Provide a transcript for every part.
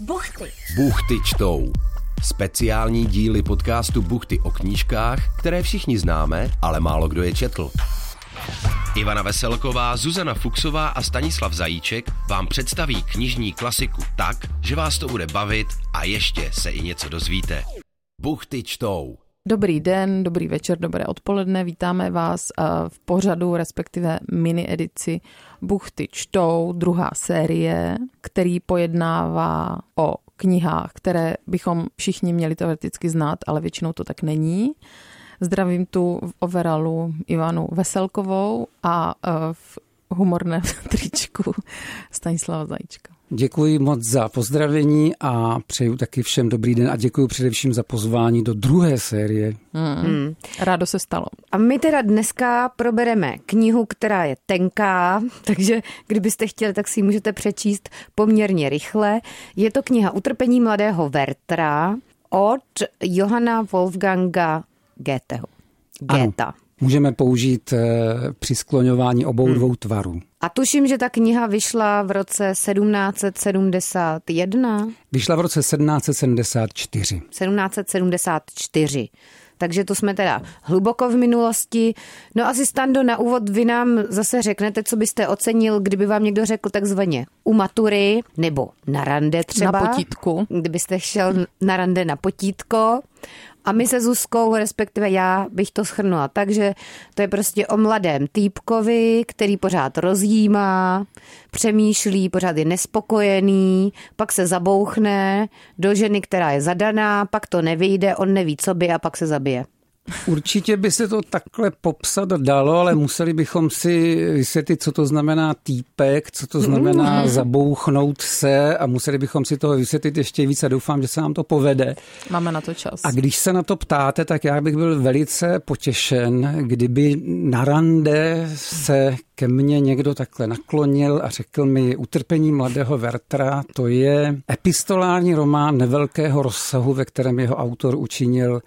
Buchty čtou. Speciální díly podcastu Buchty o knížkách, které všichni známe, ale málo kdo je četl. Ivana Veselková, Zuzana Fuchsová a Stanislav Zajíček vám představí knižní klasiku tak, že vás to bude bavit a ještě se i něco dozvíte. Buchty čtou. Dobrý den, dobrý večer, dobré odpoledne. Vítáme vás v pořadu, respektive mini edici Buchty čtou, druhá série, který pojednává o knihách, které bychom všichni měli teoreticky znát, ale většinou to tak není. Zdravím tu v overalu Ivanu Veselkovou a v humorném tričku Stanislava Zajíčka. Děkuji moc za pozdravení a přeju taky všem dobrý den a děkuji především za pozvání do druhé série. Rádo se stalo. A my teda dneska probereme knihu, která je tenká, takže kdybyste chtěli, tak si ji můžete přečíst poměrně rychle. Je to kniha Utrpení mladého Wertra od Johanna Wolfganga Goetheho. Goetha. Můžeme použít při skloňování obou dvou tvarů. A tuším, že ta kniha vyšla v roce 1771. Vyšla v roce 1774. 1774. Takže to jsme teda hluboko v minulosti. No asi, Stando, na úvod vy nám zase řeknete, co byste ocenil, kdyby vám někdo řekl takzvaně u matury nebo na rande třeba. Na potítku. Kdybyste šel na rande na potítko. A my se Zuzkou, respektive já, bych to shrnula. Takže to je prostě o mladém týpkovi, který pořád rozjímá, přemýšlí, pořád je nespokojený, pak se zabouchne do ženy, která je zadaná, pak to nevyjde, on neví, co by a pak se zabije. Určitě by se to takhle popsat dalo, ale museli bychom si vysvětlit, co to znamená týpek, co to znamená zabouchnout se a museli bychom si toho vysvětlit ještě víc a doufám, že se nám to povede. Máme na to čas. A když se na to ptáte, tak já bych byl velice potěšen, kdyby na rande se ke mně někdo takhle naklonil a řekl mi, Utrpení mladého Wertra, to je epistolární román nevelkého rozsahu, ve kterém jeho autor učinil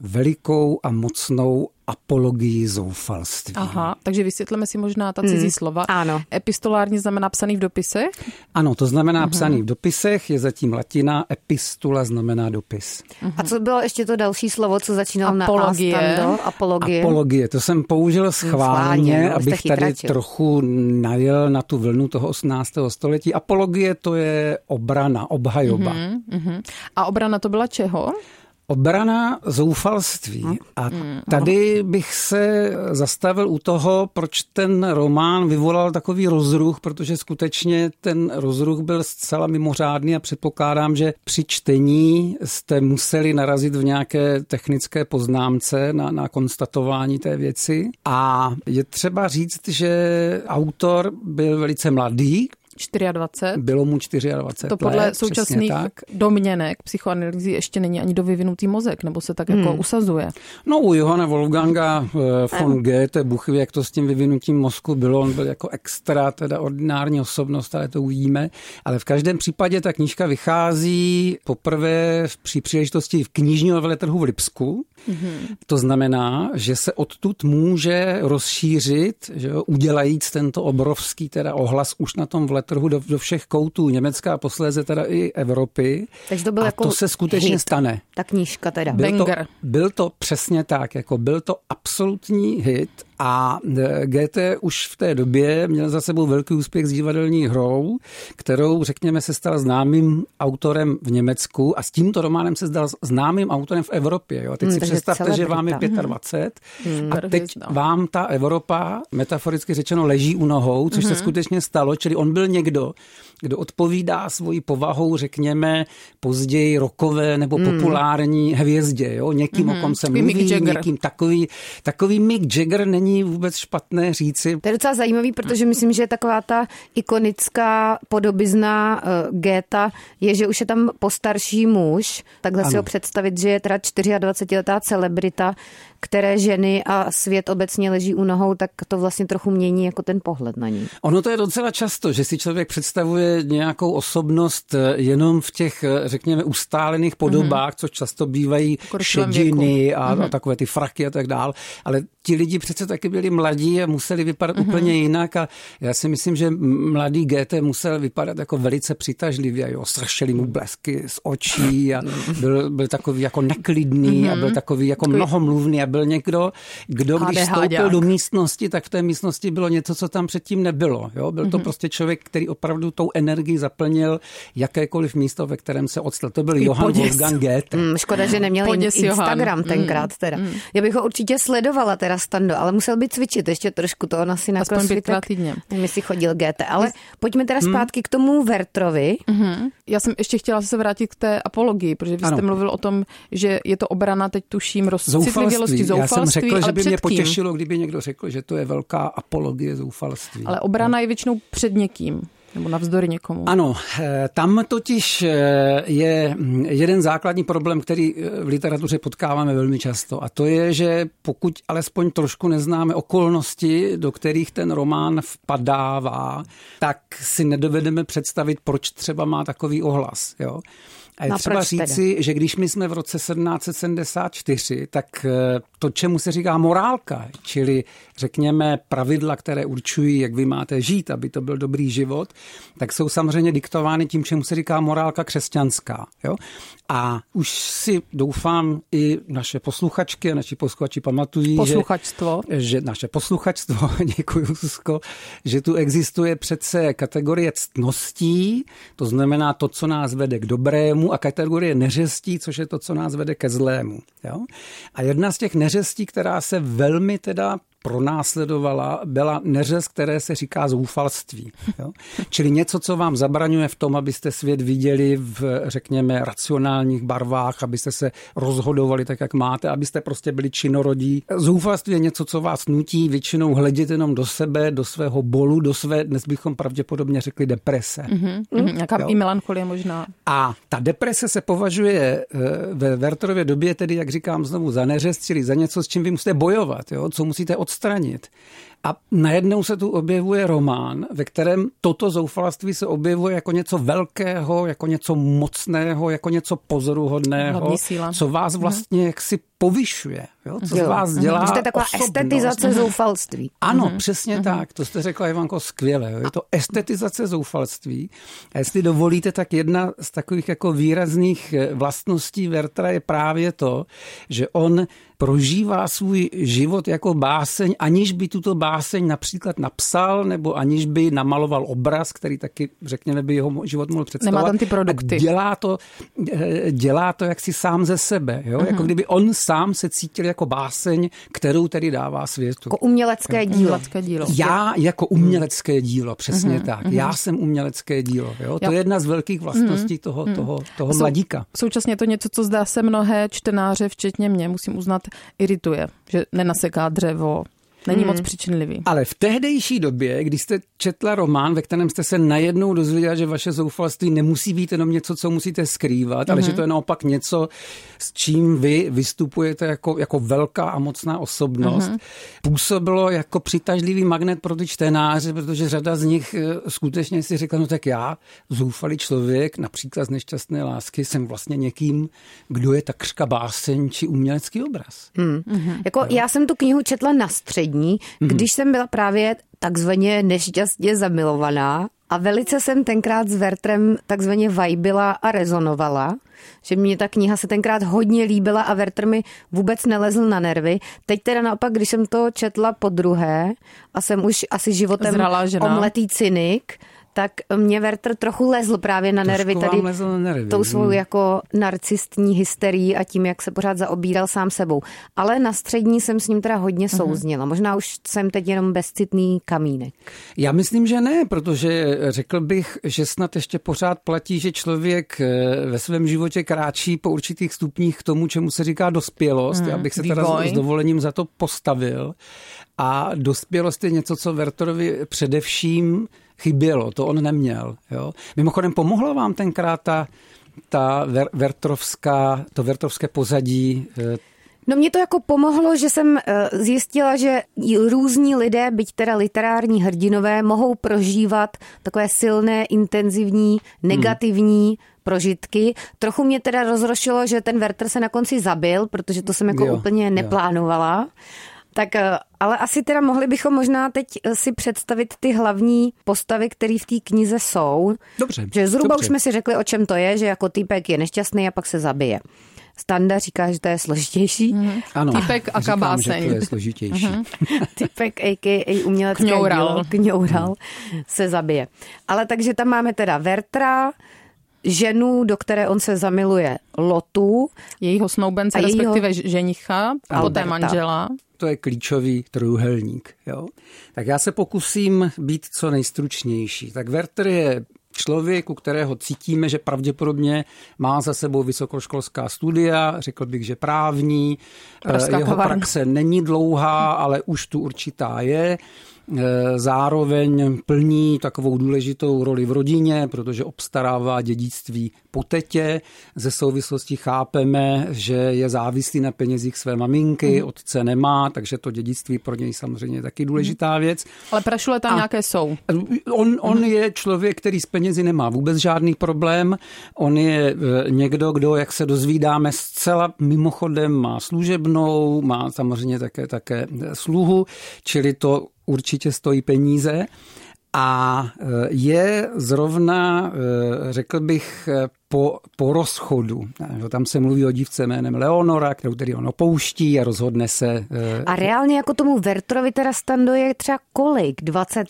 velikou a mocnou apologii zoufalství. Aha, takže vysvětlíme si možná ta cizí slova. Ano. Epistolární znamená psaný v dopisech? Ano, to znamená psaný v dopisech, je zatím latina, epistula znamená dopis. A co bylo ještě to další slovo, co začínalo na Astando? Apologie. Apologie, to jsem použil schválně, abych tady trochu najel na tu vlnu toho 18. století. Apologie to je obrana, obhajoba. A obrana to byla čeho? Obrana zoufalství. A tady bych se zastavil u toho, proč ten román vyvolal takový rozruch, protože skutečně ten rozruch byl zcela mimořádný a předpokládám, že při čtení jste museli narazit v nějaké technické poznámce na konstatování té věci. A je třeba říct, že autor byl velice mladý, 24. Bylo mu 24 To podle let, současných domněnek psychoanalýzy ještě není ani dovyvinutý mozek, nebo se tak jako usazuje. No u Johanna Wolfganga von Goethe, Buchvě, jak to s tím vyvinutím mozku bylo, on byl jako extra, teda ordinární osobnost, ale to uvidíme. Ale v každém případě ta knížka vychází poprvé při příležitosti knižního veletrhu v Lipsku. To znamená, že se odtud může rozšířit, že jo, udělajíc tento obrovský teda ohlas už na tom veletrhu do všech koutů Německa a posléze teda i Evropy. Takže to byl a jako to se skutečně hit, stane. Ta knížka teda. Byl to přesně tak, jako byl to absolutní hit. A Goethe už v té době měl za sebou velký úspěch s divadelní hrou, kterou, řekněme, se stal známým autorem v Německu a s tímto románem se stal známým autorem v Evropě. Jo? A teď si představte, že vám je 25 a teď vám ta Evropa, metaforicky řečeno, leží u nohou, což se skutečně stalo, čili on byl někdo, kdo odpovídá svojí povahou, řekněme, později rockové nebo populární hvězdě. Jo? Někým, o kom se mluví, někým takový Mick Jagger není vůbec špatné říci. To je docela zajímavý, protože myslím, že taková ta ikonická podobizna Goethe je, že už je tam postarší muž, takhle si ho představit, že je teda 24letá celebrita, které ženy a svět obecně leží u nohou, tak to vlastně trochu mění jako ten pohled na ní. Ono to je docela často, že si člověk představuje nějakou osobnost jenom v těch, řekněme, ustálených podobách, což často bývají šediny a takové ty fraky a tak dál, ale ti lidi přece taky byli mladí a museli vypadat úplně jinak a já si myslím, že mladý Goethe musel vypadat jako velice přitažlivě, jo, sršely mu blesky z očí a byl takový jako neklidný a byl takový jako mnohomluvný a byl někdo, kdo když vstoupil do místnosti, tak v té místnosti bylo něco, co tam předtím nebylo, jo, byl to prostě člověk, který opravdu tou energií zaplnil jakékoliv místo, ve kterém se odstl. To byl Johann Wolfgang Goethe. Škoda, že neměl Instagram tenkrát teda. Já bych ho určitě sledovala teda, Stando, ale musel by cvičit ještě trošku, to ona si na prosvitek, nevím, si chodil Goethe, ale pojďme teda zpátky k tomu Wertrovi. Já jsem ještě chtěla se vrátit k té apologii, protože vy jste mluvil o tom, že je to obrana, teď tuším, citlivělosti, zoufalství. Já jsem řekl, že by mě potěšilo, kdyby někdo řekl, že to je velká apologie zoufalství. Ale obrana je většinou před někým. Nebo navzdory někomu. Ano, tam totiž je jeden základní problém, který v literatuře potkáváme velmi často. A to je, že pokud alespoň trošku neznáme okolnosti, do kterých ten román vpadává, tak si nedovedeme představit, proč třeba má takový ohlas, jo. A je třeba říci, že když my jsme v roce 1774, tak to, čemu se říká morálka, čili řekněme pravidla, které určují, jak vy máte žít, aby to byl dobrý život, tak jsou samozřejmě diktovány tím, čemu se říká morálka křesťanská. Jo? A už si doufám i naše posluchačky a naši posluchači pamatují, že naše posluchačstvo, děkuji Zuzko, že tu existuje přece kategorie ctností, to znamená to, co nás vede k dobrému, a kategorie neřestí, což je to, co nás vede ke zlému. Jo? A jedna z těch neřestí, která se velmi teda pronásledovala, byla neřest, které se říká zoufalství. Jo? Čili něco, co vám zabraňuje v tom, abyste svět viděli v, řekněme, racionálních barvách, abyste se rozhodovali tak, jak máte, abyste prostě byli činorodí. Zoufalství je něco, co vás nutí většinou hledět jenom do sebe, do svého bolu, do své, dnes bychom pravděpodobně řekli, deprese. Nějaká i melancholie možná. A ta deprese se považuje ve Werterově době, tedy, jak říkám znovu, za neřest, čili za něco, s čím vy musíte bojovat, jo? Co musíte odstranit. A najednou se tu objevuje román, ve kterém toto zoufalství se objevuje jako něco velkého, jako něco mocného, jako něco pozoruhodného, co vás vlastně jaksi povyšuje, jo? Co z vás dělá. To je taková osobnost. Estetizace zoufalství. Ano, přesně tak. To jste řekla, Ivanko, skvěle. Jo? Je to estetizace zoufalství. A jestli dovolíte, tak jedna z takových jako výrazných vlastností Wertra je právě to, že on prožívá svůj život jako báseň, aniž by tuto báseň například napsal, nebo aniž by namaloval obraz, který taky, řekněme, by jeho život mohl představovat. Nemá tam ty produkty. Dělá to jaksi sám ze sebe. Jo? Jako kdyby on sám se cítil jako báseň, kterou tedy dává světu. Jako umělecké dílo. Já jako umělecké dílo, přesně tak. Já jsem umělecké dílo. Jo? To je jedna z velkých vlastností toho mladíka. Současně je to něco, co zdá se mnohé čtenáře, včetně mě, musím uznat, irituje, že nenaseká dřevo, není moc přičinlivý. Ale v tehdejší době, když jste četla román, ve kterém jste se najednou dozvěděla, že vaše zoufalství nemusí být jenom něco, co musíte skrývat, ale že to je naopak něco, s čím vy vystupujete jako velká a mocná osobnost, působilo jako přitažlivý magnet pro ty čtenáře, protože řada z nich skutečně si řekla, no tak já, zoufalý člověk, například z nešťastné lásky, jsem vlastně někým, kdo je takřka báseň či umělecký obraz. Jako já jsem tu knihu četla na střední, když jsem byla právě takzvaně nešťastně zamilovaná a velice jsem tenkrát s Wertrem takzvaně vibila a rezonovala, že mě ta kniha se tenkrát hodně líbila a Wertr mi vůbec nelezl na nervy. Teď teda naopak, když jsem to četla podruhé a jsem už asi životem omletý cynik, tak mě Wertr trochu lezl právě na nervy tady tou svou jako narcistní hysterii a tím, jak se pořád zaobíral sám sebou. Ale na střední jsem s ním teda hodně souzněla. Možná už jsem teď jenom bezcitný kamínek. Já myslím, že ne, protože řekl bych, že snad ještě pořád platí, že člověk ve svém životě kráčí po určitých stupních k tomu, čemu se říká dospělost. Já bych se teda s dovolením za to postavil. A dospělost je něco, co Werterovi především chybělo, to on neměl. Jo? Mimochodem, pomohla vám tenkrát to werterovské pozadí No mě to jako pomohlo, že jsem zjistila, že různí lidé, byť teda literární hrdinové, mohou prožívat takové silné, intenzivní, negativní prožitky. Trochu mě teda rozrošilo, že ten Werther se na konci zabil, protože to jsem jako úplně neplánovala. Tak, ale asi teda mohli bychom možná teď si představit ty hlavní postavy, které v té knize jsou. Dobře. Že zhruba už jsme si řekli, o čem to je, že jako týpek je nešťastný a pak se zabije. Standa říká, že to je složitější. Ano, týpek a kabáseň. Říkám, že to je složitější. Týpek a.k.a. umělecké kňoural se zabije. Ale takže tam máme teda Werthera, ženu, do které on se zamiluje, Lotu. Jejího snoubence, respektive ženicha, a poté manžela. To je klíčový trojúhelník. Jo? Tak já se pokusím být co nejstručnější. Tak Werther je člověk, u kterého cítíme, že pravděpodobně má za sebou vysokoškolská studia, řekl bych, že právní. Jeho praxe není dlouhá, ale už tu určitá je. Zároveň plní takovou důležitou roli v rodině, protože obstarává dědictví po tetě. Ze souvislosti chápeme, že je závislý na penězích své maminky, otce nemá, takže to dědictví pro něj samozřejmě je taky důležitá věc. Ale prašule tam nějaké jsou. On je člověk, který s penězi nemá vůbec žádný problém. On je někdo, kdo, jak se dozvídáme, zcela mimochodem má služebnou, má samozřejmě také sluhu, čili to určitě stojí peníze a je zrovna, řekl bych, po rozchodu. Tam se mluví o dívce jménem Leonora, kterou tedy on opouští a rozhodne se. A reálně jako tomu Wertherovi teda, Stando, je třeba kolik? 20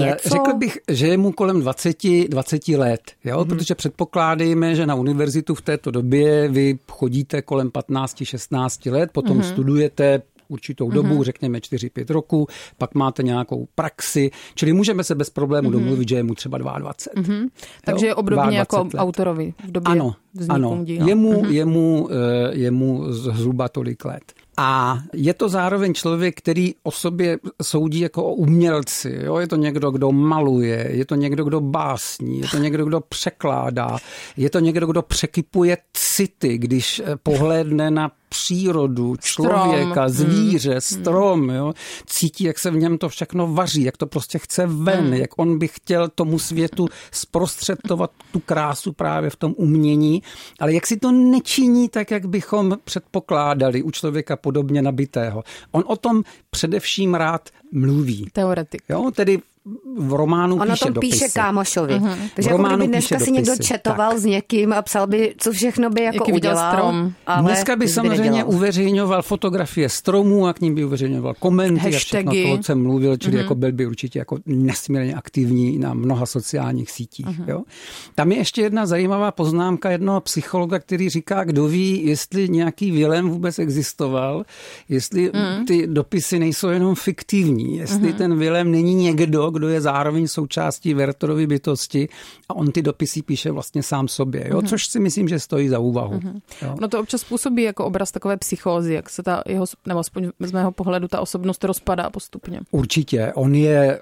něco? Řekl bych, že je mu kolem 20 let, jo? Protože předpokládejme, že na univerzitu v této době vy chodíte kolem 15-16 let, potom studujete určitou dobu, řekněme 4-5 roků, pak máte nějakou praxi, čili můžeme se bez problému domluvit, že je mu třeba 22. Takže je obdobně jako let. Autorovi v době vzniku. Jemu zhruba tolik let. A je to zároveň člověk, který o sobě soudí jako o umělci. Jo? Je to někdo, kdo maluje, je to někdo, kdo básní, je to někdo, kdo překládá, je to někdo, kdo překypuje city, když pohlédne na přírodu, člověka, zvíře, strom. Jo? Cítí, jak se v něm to všechno vaří, jak to prostě chce ven, jak on by chtěl tomu světu zprostředkovat tu krásu právě v tom umění, ale jak si to nečiní tak, jak bychom předpokládali u člověka podobně nabitého. On o tom především rád mluví. Teoretik. Jo, tedy v románu píše dopisy. On o tom píše kámošovi. Takže jako kdyby dneska si někdo četoval s někým a psal by, co všechno by jako udělal. Strom, ale dneska by samozřejmě uveřejňoval fotografie stromů a k ním by uveřejňoval komenty. Hashtagy. A všechno to, co mluvil, čili jako byl by určitě jako nesmírně aktivní na mnoha sociálních sítích. Jo? Tam je ještě jedna zajímavá poznámka jednoho psychologa, který říká, kdo ví, jestli nějaký Vilém vůbec existoval, jestli ty dopisy nejsou jenom fiktivní, jestli ten Vilém není někdo, kdo je zároveň součástí Wertherovy bytosti a on ty dopisy píše vlastně sám sobě, jo? Což si myslím, že stojí za úvahu. Jo? No to občas působí jako obraz takové psychózy, jak se ta jeho, nebo aspoň z mého pohledu, ta osobnost rozpadá postupně. Určitě.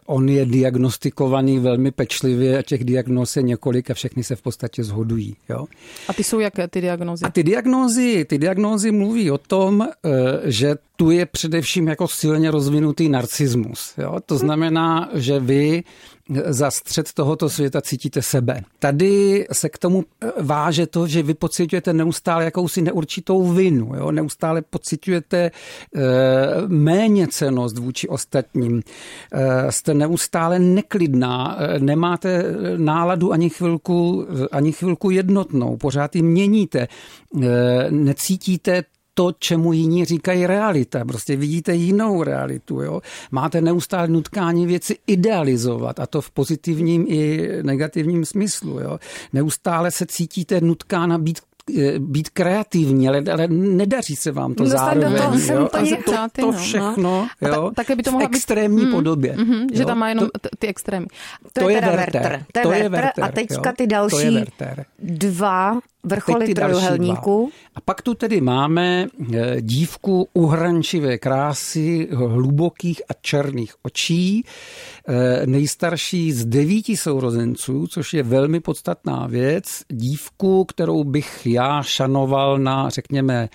On je diagnostikovaný velmi pečlivě a těch diagnóz je několik a všechny se v podstatě zhodují. Jo? A ty jsou jaké, ty diagnózy? A ty diagnózy mluví o tom, že tu je především jako silně rozvinutý narcismus. Jo? To znamená, že vy za střed tohoto světa cítíte sebe. Tady se k tomu váže to, že vy pociťujete neustále jakousi neurčitou vinu. Jo? Neustále pociťujete méněcennost vůči ostatním. Jste neustále neklidná. Nemáte náladu ani chvilku jednotnou. Pořád ji měníte. Necítíte to, čemu jiní říkají realita. Prostě vidíte jinou realitu. Jo? Máte neustále nutkání věci idealizovat, a to v pozitivním i negativním smyslu. Jo? Neustále se cítíte nutkána být kreativní, ale nedaří se vám to zároveň. To všechno by to mohla v extrémní podobě. Že tam má jenom ty extrémy. To je Werther. A teďka ty další dva vrcholy trojuhelníku. A pak tu tedy máme dívku uhrančivé krásy, hlubokých a černých očí, nejstarší z 9 sourozenců, což je velmi podstatná věc. Dívku, kterou bych já šanoval na, řekněme,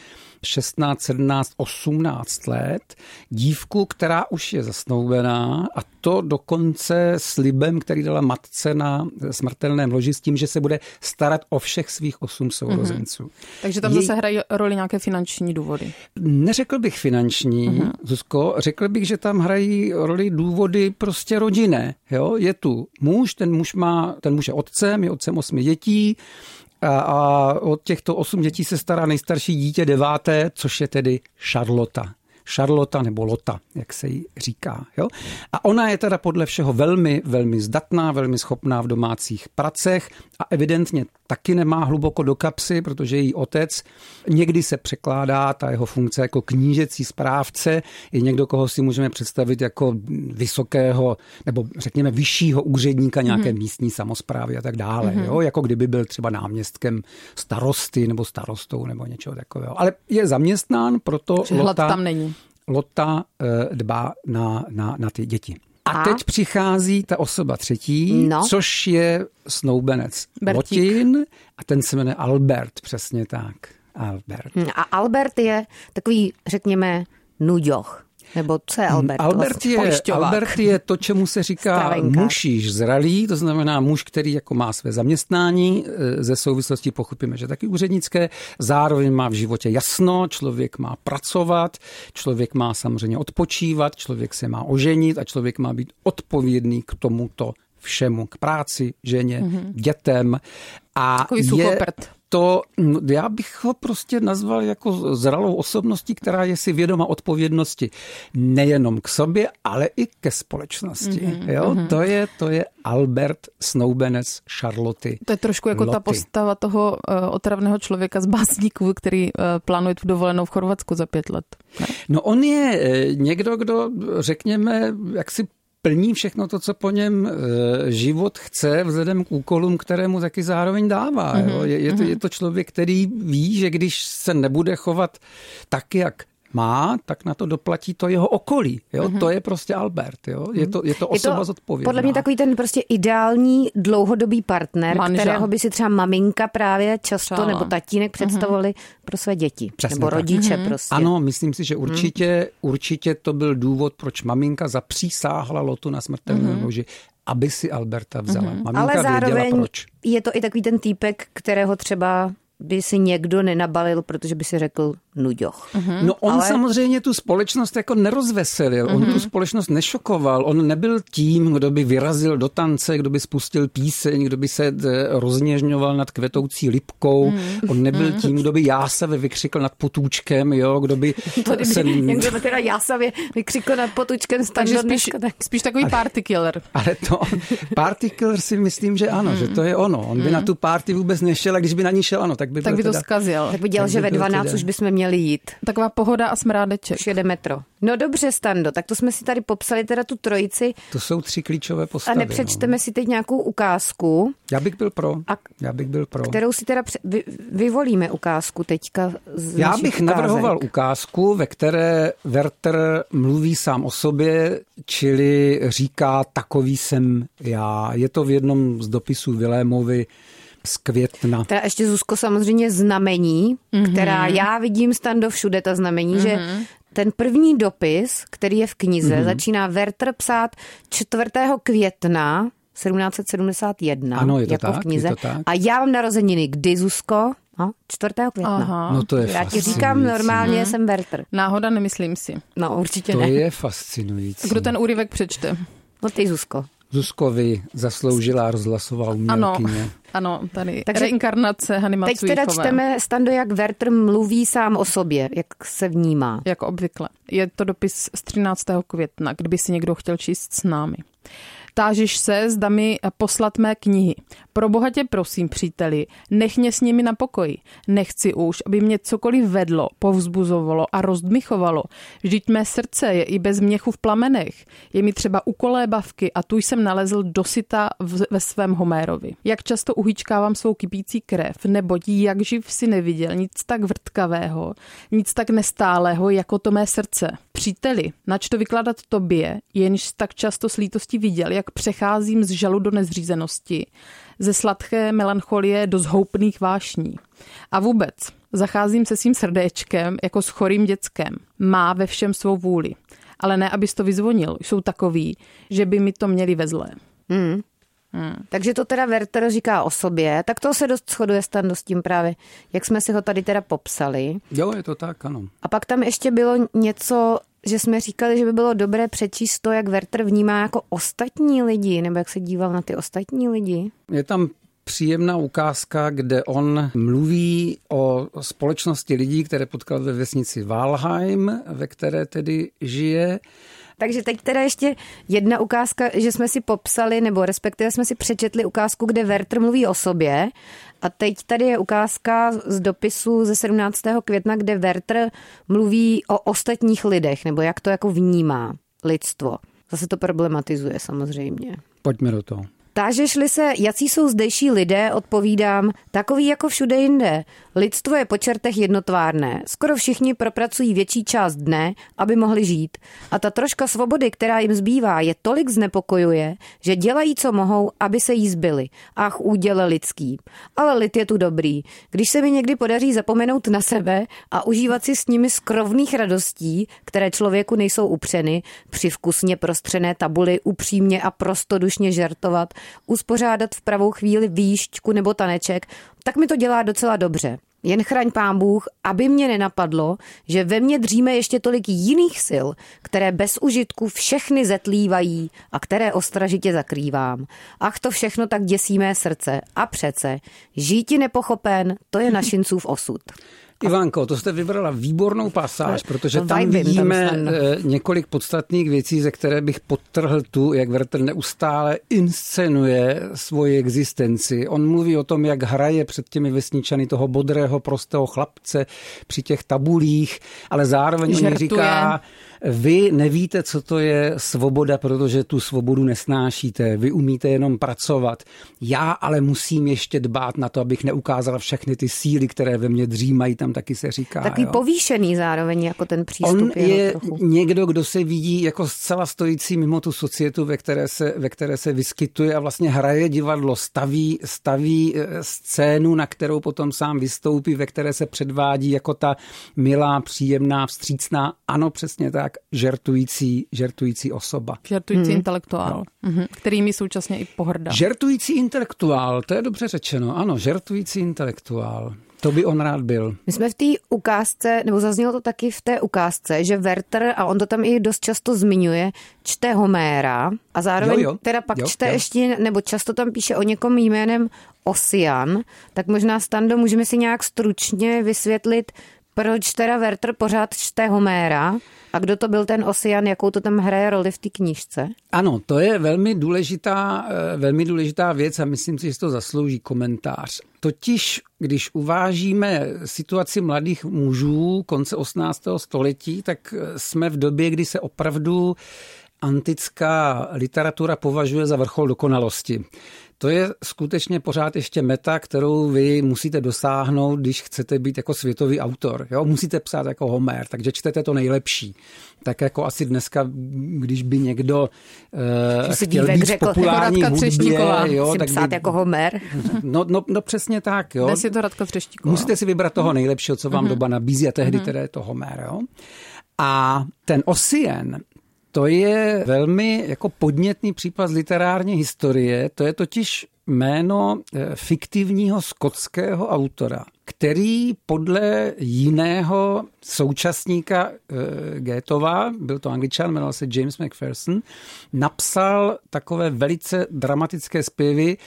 16, 17, 18 let dívku, která už je zasnoubená, a to dokonce slibem, který dala matce na smrtelném loži s tím, že se bude starat o všech svých 8 sourozenců. Mm-hmm. Takže tam zase hrají roli nějaké finanční důvody. Neřekl bych finanční, mm-hmm. Zuzko, řekl bych, že tam hrají roli důvody prostě rodinné. Jo? Je tu muž, ten muž je otcem, je otcem 8 dětí, a od těchto 8 dětí se stará nejstarší dítě 9, což je tedy Charlotta. Charlotta nebo Lota, jak se jí říká. Jo? A ona je teda podle všeho velmi, velmi zdatná, velmi schopná v domácích pracech a evidentně taky nemá hluboko do kapsy, protože její otec někdy se překládá, ta jeho funkce jako knížecí správce je někdo, koho si můžeme představit jako vysokého nebo řekněme vyššího úředníka nějaké místní samosprávy a tak dále. Mm-hmm. Jo? Jako kdyby byl třeba náměstkem starosty nebo starostou nebo něčeho takového. Ale je zaměstnán, proto Lota tam není. Lota dbá na ty děti. A teď přichází ta osoba třetí, což je snoubenec Bertík. Lotin, a ten se jmenuje Albert, přesně tak. Albert. A Albert je takový, řekněme, nuďoch. Nebo co je Albert? Albert je to, čemu se říká Stravenka. Muž již zralý, to znamená muž, který jako má své zaměstnání, ze souvislosti pochopíme, že taky úřednické, zároveň má v životě jasno, člověk má pracovat, člověk má samozřejmě odpočívat, člověk se má oženit a člověk má být odpovědný k tomuto všemu, k práci, ženě, dětem. A je to, já bych ho prostě nazval jako zralou osobností, která je si vědoma odpovědnosti nejenom k sobě, ale i ke společnosti. To je Albert, snoubenec Charlotty. To je trošku jako Loty. Ta postava toho otravného člověka z básníků, který plánuje tu dovolenou v Chorvatsku za 5 let. Ne? No on je někdo, kdo řekněme, jak si plní všechno to, co po něm život chce, vzhledem k úkolům, kterému taky zároveň dává. Jo? Je to člověk, který ví, že když se nebude chovat tak, jak má, tak na to doplatí to jeho okolí. Jo? To je prostě Albert. Jo? Je to osoba zodpovědná. Podle mě takový ten prostě ideální dlouhodobý partner, manžel, kterého by si třeba maminka právě často nebo tatínek představovali pro své děti. Přesně nebo rodiče prostě. Ano, myslím si, že určitě to byl důvod, proč maminka zapřísáhla Lotu na smrtelném loži, aby si Alberta vzala. Maminka ale zároveň věděla, proč. Je to i takový ten týpek, kterého třeba by si někdo nenabalil, protože by si řekl nuďoch. No on samozřejmě tu společnost jako nerozveselil, on tu společnost nešokoval, on nebyl tím, kdo by vyrazil do tance, kdo by spustil píseň, kdo by se rozněžňoval nad kvetoucí lipkou, on nebyl tím, kdo by jásavě vykřikl nad potůčkem, jo, kdo by... Někdo by teda jásavě vykřikl nad potůčkem, spíš takový party killer. Ale to party killer si myslím, že ano, že to je ono. On by na tu party vůbec nešel, a když by na ní šel, ano, tak by to zkazil. Tak by dělal, že ve 12 už bychom měli jít. Taková pohoda a smrádeček. Už jede metro. No dobře, Stando, tak to jsme si tady popsali teda tu trojici. To jsou 3 klíčové postavy. A nepřečteme si teď nějakou ukázku. Já bych byl pro. Kterou si teda vyvolíme ukázku teďka z Já bych ukázek. Navrhoval ukázku, ve které Werther mluví sám o sobě, čili říká takový jsem já. Je to v jednom z dopisů Vilémovi z května. Teda ještě, Zuzko, samozřejmě znamení, která já vidím, Stando, všude ta znamení, že ten první dopis, který je v knize, začíná Werther psát 4. května 1771. Ano, je to jako tak, v knize. Je to tak. A já mám narozeniny kdy, Zuzko? 4. května. Aha. No to je fascinující. Já ti říkám, normálně jsem Werther. Náhoda, nemyslím si. No určitě to ne. To je fascinující. Kdo ten úryvek přečte? No ty, Zuzko. Zuzkovi zasloužila rozhlasová umělkyně. Ano, tady takže reinkarnace Hany Macujíkové. Teď teda čteme, Stando, jak Werther mluví sám o sobě, jak se vnímá. Jako obvykle. Je to dopis z 13. května, kdyby si někdo chtěl číst s námi. Tážiš se, zda mi poslat mé knihy. Pro boha tě prosím, příteli, nech mě s nimi na pokoji. Nechci už, aby mě cokoliv vedlo, povzbuzovalo a rozdmichovalo. Vždyť mé srdce je i bez měchu v plamenech. Je mi třeba u kolébavky a tu jsem nalezl dosyta ve svém Homérovi. Jak často uhyčkávám svou kypící krev, neboť jak živ si neviděl nic tak vrtkavého, nic tak nestálého, jako to mé srdce. Příteli, nač to vykládat tobě, jenž tak často s lítostí viděl, jak přecházím z žalu do nezřízenosti, ze sladké melancholie do zhoupných vášní. A vůbec, Zacházím se svým srdéčkem jako s chorým děckem. Má ve všem svou vůli. Ale ne, abys to vyzvonil. Jsou takový, že by mi to měli ve zlé. Hmm. Takže to teda Werther říká o sobě, tak to se dost shoduje s tím právě, jak jsme si ho tady teda popsali. Jo, je to tak, ano. A pak tam ještě bylo něco, že jsme říkali, že by bylo dobré přečíst to, jak Werther vnímá jako ostatní lidi, nebo jak se díval na ty ostatní lidi. Je tam příjemná ukázka, kde on mluví o společnosti lidí, které potkal ve vesnici Walheim, ve které tedy žije. Takže teď teda ještě jedna ukázka, že jsme si popsali, nebo respektive jsme si přečetli ukázku, kde Werther mluví o sobě. A teď tady je ukázka z dopisu ze 17. května, kde Werther mluví o ostatních lidech, nebo jak to jako vnímá lidstvo. Zase to problematizuje samozřejmě. Pojďme do toho. Tážeš-li se, jací jsou zdejší lidé, odpovídám, takový jako všude jinde. Lidstvo je po čertech jednotvárné. Skoro všichni propracují větší část dne, aby mohli žít. A ta troška svobody, která jim zbývá, je tolik znepokojuje, že dělají, co mohou, aby se jí zbyli. Ach, úděl lidský. Ale lid je tu dobrý. Když se mi někdy podaří zapomenout na sebe a užívat si s nimi skrovných radostí, které člověku nejsou upřeny, přivkusně prostřené tabuli, upřímně a prostodušně žertovat, uspořádat v pravou chvíli výšťku nebo taneček, tak mi to dělá docela dobře. Jen chraň pán Bůh, aby mě nenapadlo, že ve mně dříme ještě tolik jiných sil, které bez užitku všechny zetlívají a které ostražitě zakrývám. Ach, to všechno tak děsí mé srdce. A přece, žíti nepochopen, to je našincův osud. Ivanko, to jste vybrala výbornou pasáž, protože tam vidíme několik podstatných věcí, ze které bych podtrhl tu, jak Werther neustále inscenuje svoji existenci. On mluví o tom, jak hraje před těmi vesničany toho bodrého, prostého chlapce při těch tabulích, ale zároveň on říká, vy nevíte, co to je svoboda, protože tu svobodu nesnášíte. Vy umíte jenom pracovat. Já ale musím ještě dbát na to, abych neukázala všechny ty síly, které ve mně dřímají, tam taky se říká. Takový povýšený zároveň jako ten přístup. On je někdo, kdo se vidí jako zcela stojící mimo tu societu, ve které se vyskytuje a vlastně hraje divadlo, staví scénu, na kterou potom sám vystoupí, ve které se předvádí jako ta milá, příjemná, vstřícná, ano, přesně tak, žertující osoba. Žertující intelektuál, kterým je současně i pohrdá. Žertující intelektuál, to je dobře řečeno. Ano, žertující intelektuál. To by on rád byl. My jsme v té ukázce, nebo zaznělo to taky v té ukázce, že Werther, a on to tam i dost často zmiňuje, čte Homéra a zároveň ještě, nebo často tam píše o někom jménem Ossian, tak možná, Stando, můžeme si nějak stručně vysvětlit, proč teda Werther pořád čte Homéra a kdo to byl ten Ossian, jakou to tam hraje roli v té knížce? Ano, to je velmi důležitá věc a myslím si, že to zaslouží komentář. Totiž, když uvážíme situaci mladých mužů konce 18. století, tak jsme v době, kdy se opravdu antická literatura považuje za vrchol dokonalosti. To je skutečně pořád ještě meta, kterou vy musíte dosáhnout, když chcete být jako světový autor. Jo? Musíte psát jako Homer, takže čtete to nejlepší. Tak jako asi dneska, když by někdo chtěl být v populární hudbě, jo, tak psát jako Homer. No přesně tak. Jo? Dnes je to Radka Třeštíková. Musíte si vybrat toho nejlepšího, co vám doba nabízí a tehdy teda je to Homer. Jo? A ten Ossian, to je velmi jako podnětný případ z literární historie, to je totiž jméno fiktivního skotského autora, který podle jiného současníka Goethova, byl to Angličan, jmenoval se James Macpherson, napsal takové velice dramatické zpěvy,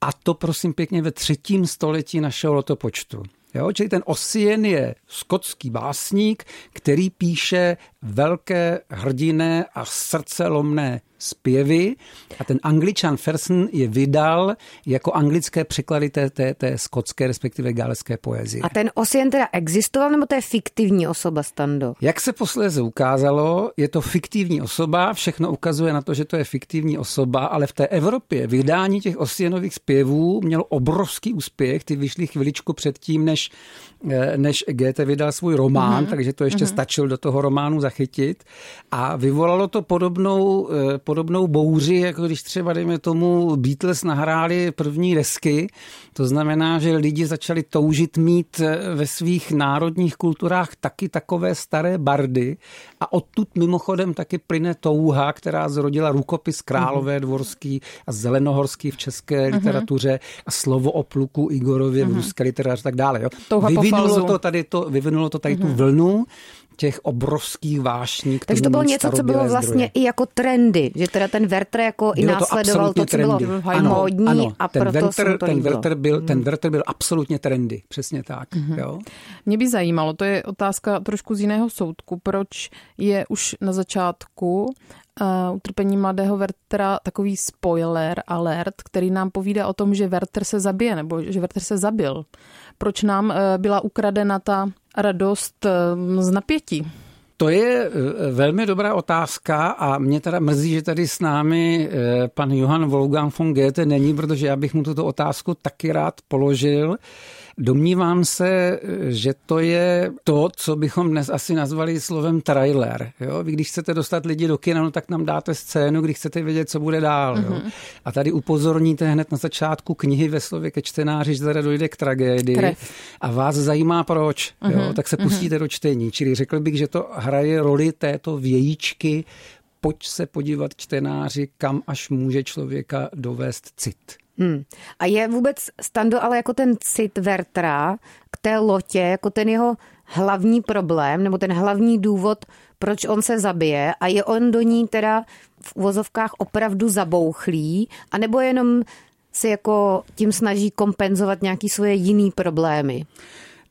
a to prosím pěkně ve 3. století našeho letopočtu. Jo, čili ten Ossian je skotský básník, který píše velké, hrdinné a srdcelomné zpěvy a ten Angličan Fersen je vydal jako anglické překlady té skotské, respektive galeské poezie. A ten Ossian teda existoval, nebo to je fiktivní osoba, Stando? Jak se posléze ukázalo, je to fiktivní osoba, všechno ukazuje na to, že to je fiktivní osoba, ale v té Evropě vydání těch Ossianových zpěvů mělo obrovský úspěch, ty vyšly chviličku předtím, než Goethe vydal svůj román, takže to ještě stačil do toho románu zachytit a vyvolalo to podobnou podobnou bouři, jako když třeba, dejme tomu, Beatles nahráli první desky. To znamená, že lidi začali toužit mít ve svých národních kulturách taky takové staré bardy a odtud mimochodem taky plyne touha, která zrodila rukopis Králové dvorský a Zelenohorský v české literatuře a slovo o pluku Igorově v ruské literatuře a tak dále. Jo. Vyvinulo to tady tu vlnu těch obrovských vášní. Takže to bylo něco, co bylo vlastně i jako trendy, že teda ten Werther jako bylo i následoval to, co bylo módní a ten proto Werther byl absolutně trendy, přesně tak. Jo? Mě by zajímalo, to je otázka trošku z jiného soudku, proč je už na začátku Utrpení mladého Werthera takový spoiler alert, který nám povídá o tom, že Werther se zabije, nebo že Werther se zabil. Proč nám byla ukradena ta radost z napětí? To je velmi dobrá otázka a mě teda mrzí, že tady s námi pan Johann Wolfgang von Goethe není, protože já bych mu tuto otázku taky rád položil. Domnívám se, že to je to, co bychom dnes asi nazvali slovem trailer. Jo? Vy když chcete dostat lidi do kina, no, tak nám dáte scénu, když chcete vědět, co bude dál. Jo? A tady upozorníte hned na začátku knihy ve slově ke čtenáři, že teda dojde k tragédii. A vás zajímá proč, jo? Tak se pustíte do čtení. Čili řekl bych, že to hraje roli této vějíčky, pojď se podívat čtenáři, kam až může člověka dovést cit. A je vůbec, Stando, ale jako ten cit Werthera k té Lotě, jako ten jeho hlavní problém, nebo ten hlavní důvod, proč on se zabije a je on do ní teda v uvozovkách opravdu zabouchlý, anebo jenom se jako tím snaží kompenzovat nějaký svoje jiný problémy?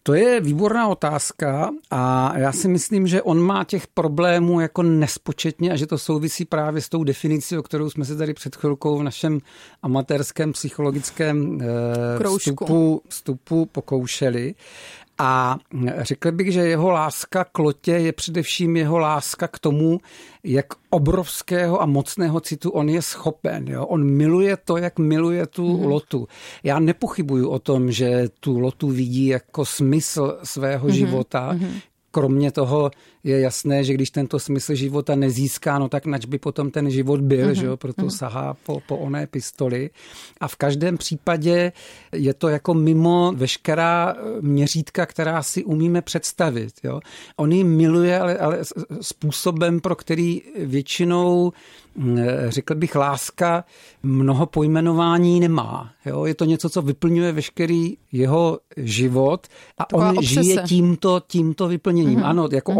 To je výborná otázka a já si myslím, že on má těch problémů jako nespočetně a že to souvisí právě s tou definicí, o kterou jsme se tady před chvilkou v našem amatérském psychologickém vstupu pokoušeli. A řekl bych, že jeho láska k Lotě je především jeho láska k tomu, jak obrovského a mocného citu on je schopen. Jo? On miluje to, jak miluje tu Lotu. Já nepochybuju o tom, že tu Lotu vidí jako smysl svého života. Kromě toho je jasné, že když tento smysl života nezíská, no tak nač by potom ten život byl, že jo? Proto sahá po oné pistoli. A v každém případě je to jako mimo veškerá měřítka, která si umíme představit. Jo? On ji miluje, ale způsobem, pro který většinou, řekl bych, láska mnoho pojmenování nemá. Jo? Je to něco, co vyplňuje veškerý jeho život a taková on obsese. Žije tímto vyplněním. Ano, jako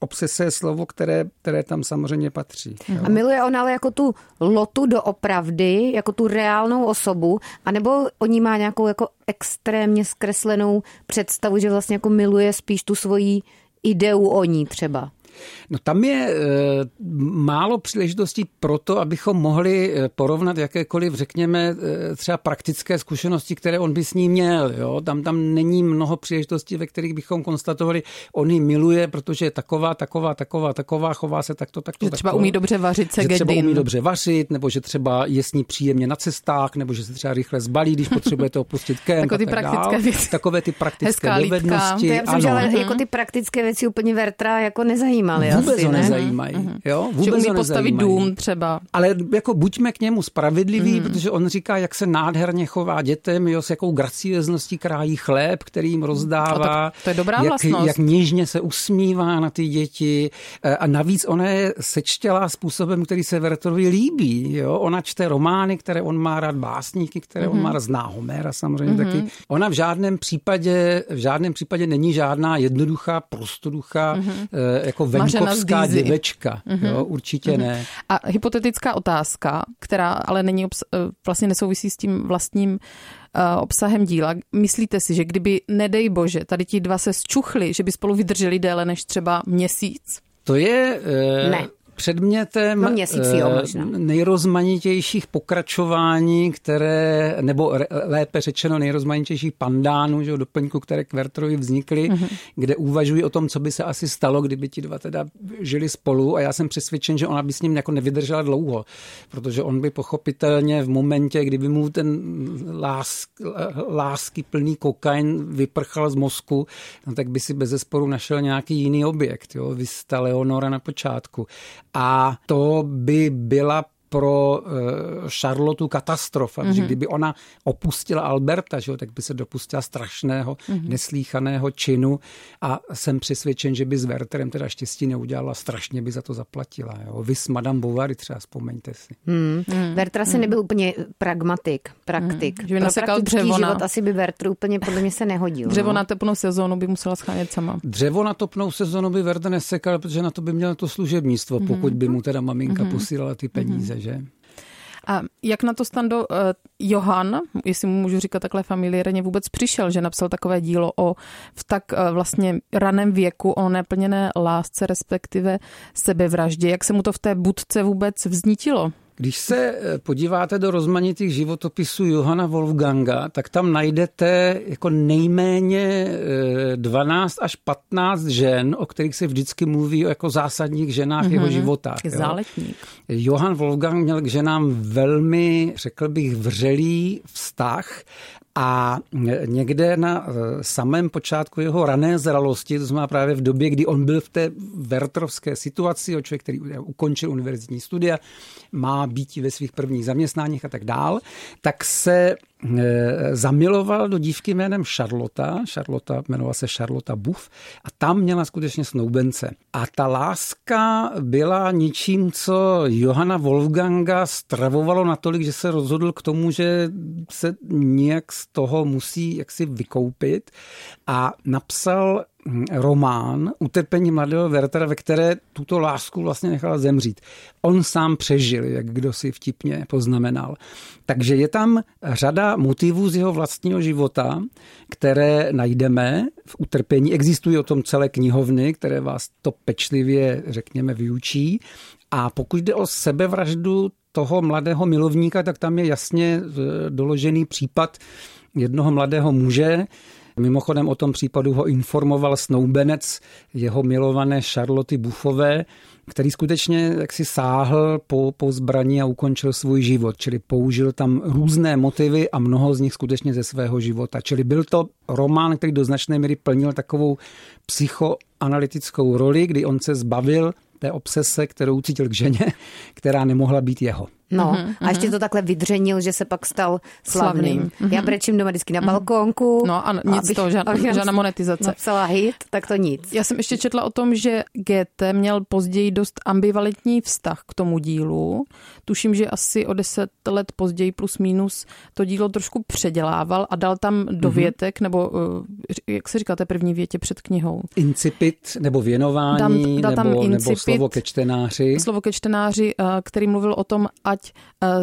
obsese je slovo, které tam samozřejmě patří. Jo? A miluje on ale jako tu Lotu doopravdy, jako tu reálnou osobu, anebo o ní má nějakou jako extrémně zkreslenou představu, že vlastně jako miluje spíš tu svoji ideu o ní třeba? No tam je málo příležitostí pro to, abychom mohli porovnat jakékoliv, řekněme, třeba praktické zkušenosti, které on by s ní měl. Jo? Tam není mnoho příležitostí, ve kterých bychom konstatovali, on ji miluje, protože je taková, chová se takto. Že třeba umí dobře vařit segedin. Že třeba umí dobře vařit, nebo že třeba je s ní příjemně na cestách, nebo že se třeba rychle zbalí, když potřebujete opustit kemp a tak dále. Takové ty praktické dovednosti. Já myslím, že ale jako ty praktické věci úplně Werthera jako nezajímají. Vůbec ho nezajímají. Jo? Vůbec že umí postavit dům třeba. Ale jako buďme k němu spravedliví, protože on říká, jak se nádherně chová dětem, jo, s jakou graciózností krájí chléb, který jim rozdává. To je dobrá vlastnost. Jak něžně se usmívá na ty děti. A navíc ona je sečtělá způsobem, který se Wertherovi líbí. Jo? Ona čte romány, které on má rád, básníky, které on má rád, zná Homera samozřejmě taky. Ona v žádném případě není žádná jednoduchá, prostoduchá, jako venkovská děvečka, jo, určitě ne. A hypotetická otázka, která ale není vlastně nesouvisí s tím vlastním obsahem díla. Myslíte si, že kdyby, nedej bože, tady ti dva se zčuchli, že by spolu vydrželi déle než třeba měsíc? To je... Ne. Předmětem nejrozmanitějších pokračování, které, nebo lépe řečeno nejrozmanitějších pandánů, že, doplňku, které k Wertherovi vznikly, kde uvažují o tom, co by se asi stalo, kdyby ti dva teda žili spolu a já jsem přesvědčen, že ona by s ním jako nevydržela dlouho, protože on by pochopitelně v momentě, kdyby mu ten lásky plný kokain vyprchal z mozku, no, tak by si bezesporu našel nějaký jiný objekt, jo, vista Leonora na počátku. a to by byla pro Charlotu katastrofa, protože kdyby ona opustila Alberta, že jo, tak by se dopustila strašného, neslíchaného činu a jsem přesvědčen, že by s Wertherem teda štěstí neudělala, strašně by za to zaplatila. Jo. Vy s Madame Bovary třeba, vzpomeňte si. Werther asi nebyl úplně praktik. Pro dřevona. Život asi by Werther úplně podle mě se nehodil. Dřevo na topnou sezónu by musela schánět sama. Dřevo na topnou sezónu by Werther nesekal, protože na to by měl to služebnictvo, pokud by mu teda maminka posílala ty peníze. Že? A jak na to, Stando, Johann, jestli mu můžu říkat takhle familiárně, vůbec přišel, že napsal takové dílo v tak vlastně raném věku o neplněné lásce, respektive sebevraždě. Jak se mu to v té budce vůbec vznítilo? Když se podíváte do rozmanitých životopisů Johanna Wolfganga, tak tam najdete jako nejméně 12 až 15 žen, o kterých se vždycky mluví jako zásadních ženách jeho života. Záletník. Johann Wolfgang měl k ženám velmi, řekl bych, vřelý vztah. A někde na samém počátku jeho rané zralosti, to znamená právě v době, kdy on byl v té wertherovské situaci, člověk, který ukončil univerzitní studia, má být ve svých prvních zaměstnáních a tak dál, tak se zamiloval do dívky jménem Charlotta. Charlotta, jmenovala se Charlotte Buff a tam měla skutečně snoubence. A ta láska byla ničím, co Johanna Wolfganga stravovalo natolik, že se rozhodl k tomu, že se nějak z toho musí jaksi vykoupit a napsal román Utrpení mladého Werthera, ve které tuto lásku vlastně nechala zemřít. On sám přežil, jak kdo si vtipně poznamenal. Takže je tam řada motivů z jeho vlastního života, které najdeme v Utrpení. Existují o tom celé knihovny, které vás to pečlivě, řekněme, vyučí. A pokud jde o sebevraždu toho mladého milovníka, tak tam je jasně doložený případ jednoho mladého muže. Mimochodem o tom případu ho informoval snoubenec jeho milované Charlotte Buffové, který skutečně jaksi sáhl po zbraní a ukončil svůj život. Čili použil tam různé motivy a mnoho z nich skutečně ze svého života. Čili byl to román, který do značné míry plnil takovou psychoanalytickou roli, kdy on se zbavil té obsese, kterou cítil k ženě, která nemohla být jeho. No, a ještě to takhle vydřenil, že se pak stal slavným. Já brečím doma vždycky na balkónku. No a nic toho, žádná monetizace. Napsala hit, tak to nic. Já jsem ještě četla o tom, že Goethe měl později dost ambivalentní vztah k tomu dílu. Tuším, že asi o 10 let později plus minus to dílo trošku předělával a dal tam dovětek, nebo jak se říká té první větě před knihou? Incipit, nebo věnování, nebo slovo ke čtenáři. Slovo ke čtenáři, který mluvil o tom, ať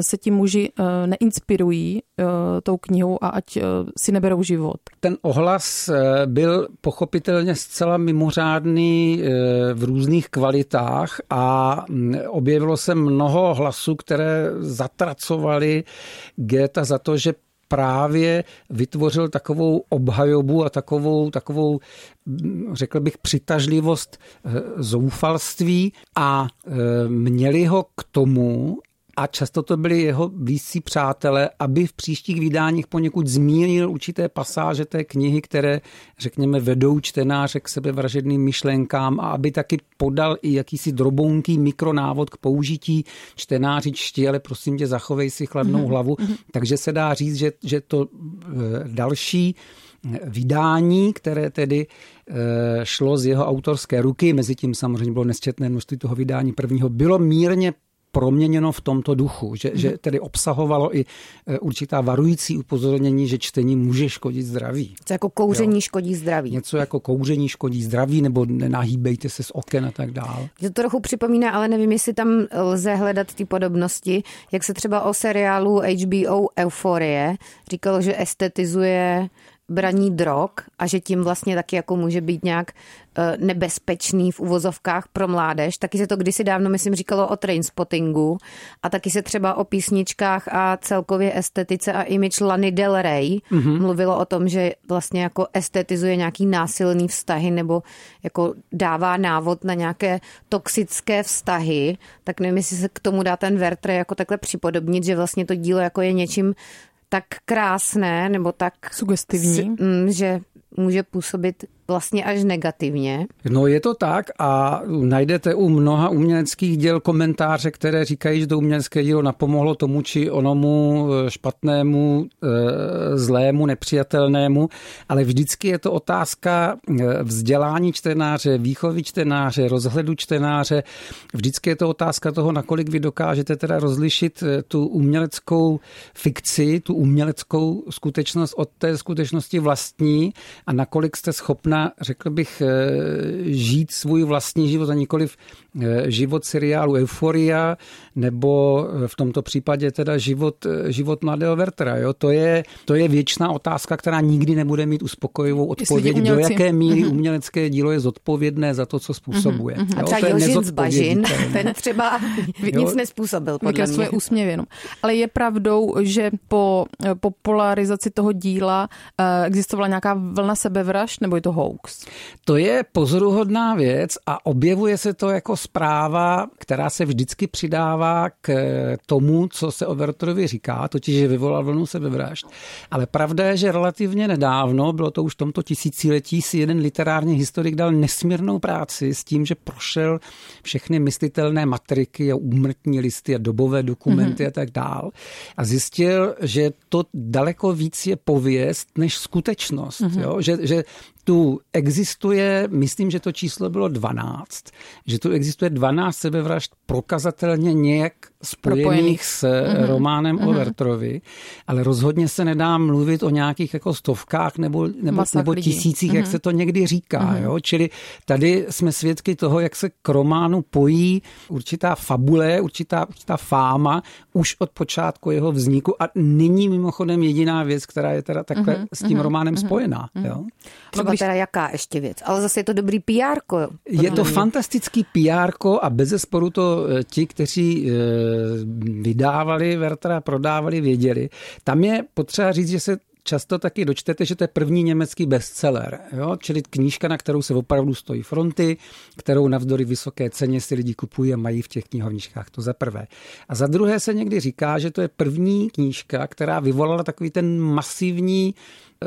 se ti muži neinspirují tou knihou a ať si neberou život. Ten ohlas byl pochopitelně zcela mimořádný v různých kvalitách a objevilo se mnoho hlasů, které zatracovaly Goethe za to, že právě vytvořil takovou obhajobu a takovou, řekl bych, přitažlivost zoufalství a měli ho k tomu, a často to byli jeho blízcí přátelé, aby v příštích vydáních poněkud zmínil určité pasáže té knihy, které, řekněme, vedou čtenáře k sebevražedným myšlenkám a aby taky podal i jakýsi drobounký mikronávod k použití čtenáři čti, ale prosím tě, zachovej si chladnou hlavu. Takže se dá říct, že to další vydání, které tedy šlo z jeho autorské ruky, mezi tím samozřejmě bylo nesčetné množství toho vydání prvního, bylo mírně proměněno v tomto duchu, že tedy obsahovalo i určitá varující upozornění, že čtení může škodit zdraví. Co jako kouření škodí zdraví. Něco jako kouření škodí zdraví, nebo nenahýbejte se z oken a tak dál. To trochu připomíná, ale nevím, jestli tam lze hledat ty podobnosti, jak se třeba o seriálu HBO Euforie říkalo, že estetizuje braní drog a že tím vlastně taky jako může být nějak nebezpečný v uvozovkách pro mládež. Taky se to kdysi dávno, myslím, říkalo o Trainspottingu a taky se třeba o písničkách a celkově estetice a image Lany Del Rey mluvilo o tom, že vlastně jako estetizuje nějaký násilný vztahy nebo jako dává návod na nějaké toxické vztahy. Tak nevím, jestli se k tomu dá ten Werther jako takhle připodobnit, že vlastně to dílo jako je něčím tak krásné, nebo tak sugestivní, že může působit vlastně až negativně. No je to tak a najdete u mnoha uměleckých děl komentáře, které říkají, že to umělecké dílo napomohlo tomu či onomu špatnému, zlému, nepřijatelnému, ale vždycky je to otázka vzdělání čtenáře, výchovy čtenáře, rozhledu čtenáře. Vždycky je to otázka toho, nakolik vy dokážete teda rozlišit tu uměleckou fikci, tu uměleckou skutečnost od té skutečnosti vlastní a nakolik jste schopna, řekl bych, žít svůj vlastní život a nikoliv život seriálu Euforia nebo v tomto případě teda život mladého Wertra. Jo? To je věčná otázka, která nikdy nebude mít uspokojivou odpověď, do jaké míry umělecké dílo je zodpovědné za to, co způsobuje. Mm-hmm. A třeba Jožin z Bažin, ten třeba nic nespůsobil, podle mě. Úsměv jenom. Ale je pravdou, že po popularizaci toho díla existovala nějaká vlna sebevražd, nebo je to hoax? To je pozoruhodná věc a objevuje se to jako zpráva, která se vždycky přidává k tomu, co se o Wertrovi říká, totiž že vyvolal vlnu sebevražd. Ale pravda je, že relativně nedávno, bylo to už v tomto tisíciletí, si jeden literární historik dal nesmírnou práci s tím, že prošel všechny myslitelné matriky a úmrtní listy a dobové dokumenty a tak dál. A zjistil, že to daleko víc je pověst než skutečnost. Jo? Že tu existuje, myslím, že to číslo bylo 12, že tu existuje 12 sebevražd prokazatelně nějak propojených s románem o Wertrovi, ale rozhodně se nedá mluvit o nějakých jako stovkách nebo tisících, jak se to někdy říká. Jo? Čili tady jsme svědky toho, jak se k románu pojí určitá fabule, určitá fáma už od počátku jeho vzniku a není mimochodem jediná věc, která je teda takhle s tím románem spojená. Jo? Teda jaká ještě věc? Ale zase je to dobrý PR-ko. Je to fantastický PR-ko a bezesporu to ti, kteří vydávali Wertra, prodávali, věděli. Tam je potřeba říct, že se často taky dočtete, že to je první německý bestseller, jo? Čili knížka, na kterou se opravdu stojí fronty, kterou navzdory vysoké ceně si lidi kupují a mají v těch knihovničkách, to za prvé. A za druhé se někdy říká, že to je první knížka, která vyvolala takový ten masivní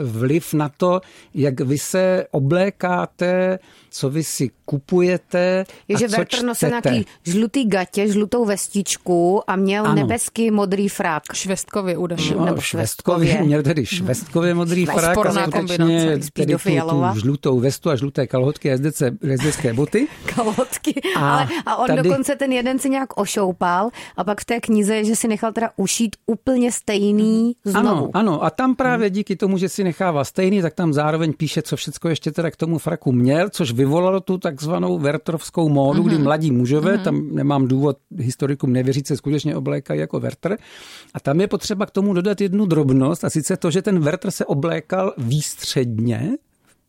vliv na to, jak vy se oblékáte, co vy si kupujete a co Wertr nosil nějaký žlutý gatě, žlutou vestičku a měl nebeský modrý frak. Švestkově údajně. Nebo švestkově. Měl tedy švestkově modrý frak a skutečně tedy tu žlutou vestu a žluté kalhotky a jezdecké boty. Kalhotky. A on tady dokonce ten jeden se nějak ošoupal a pak v té knize je, že si nechal teda ušít úplně stejný znovu. Ano, a tam právě díky tomu, že si nechává stejný, tak tam zároveň píše, co všecko ještě teda k tomu fraku měl, což vyvolalo tu takzvanou wertrovskou módu, kdy mladí mužové, tam nemám důvod historikům nevěřit, se skutečně oblékají jako Wertr. A tam je potřeba k tomu dodat jednu drobnost, a sice to, že ten Wertr se oblékal výstředně,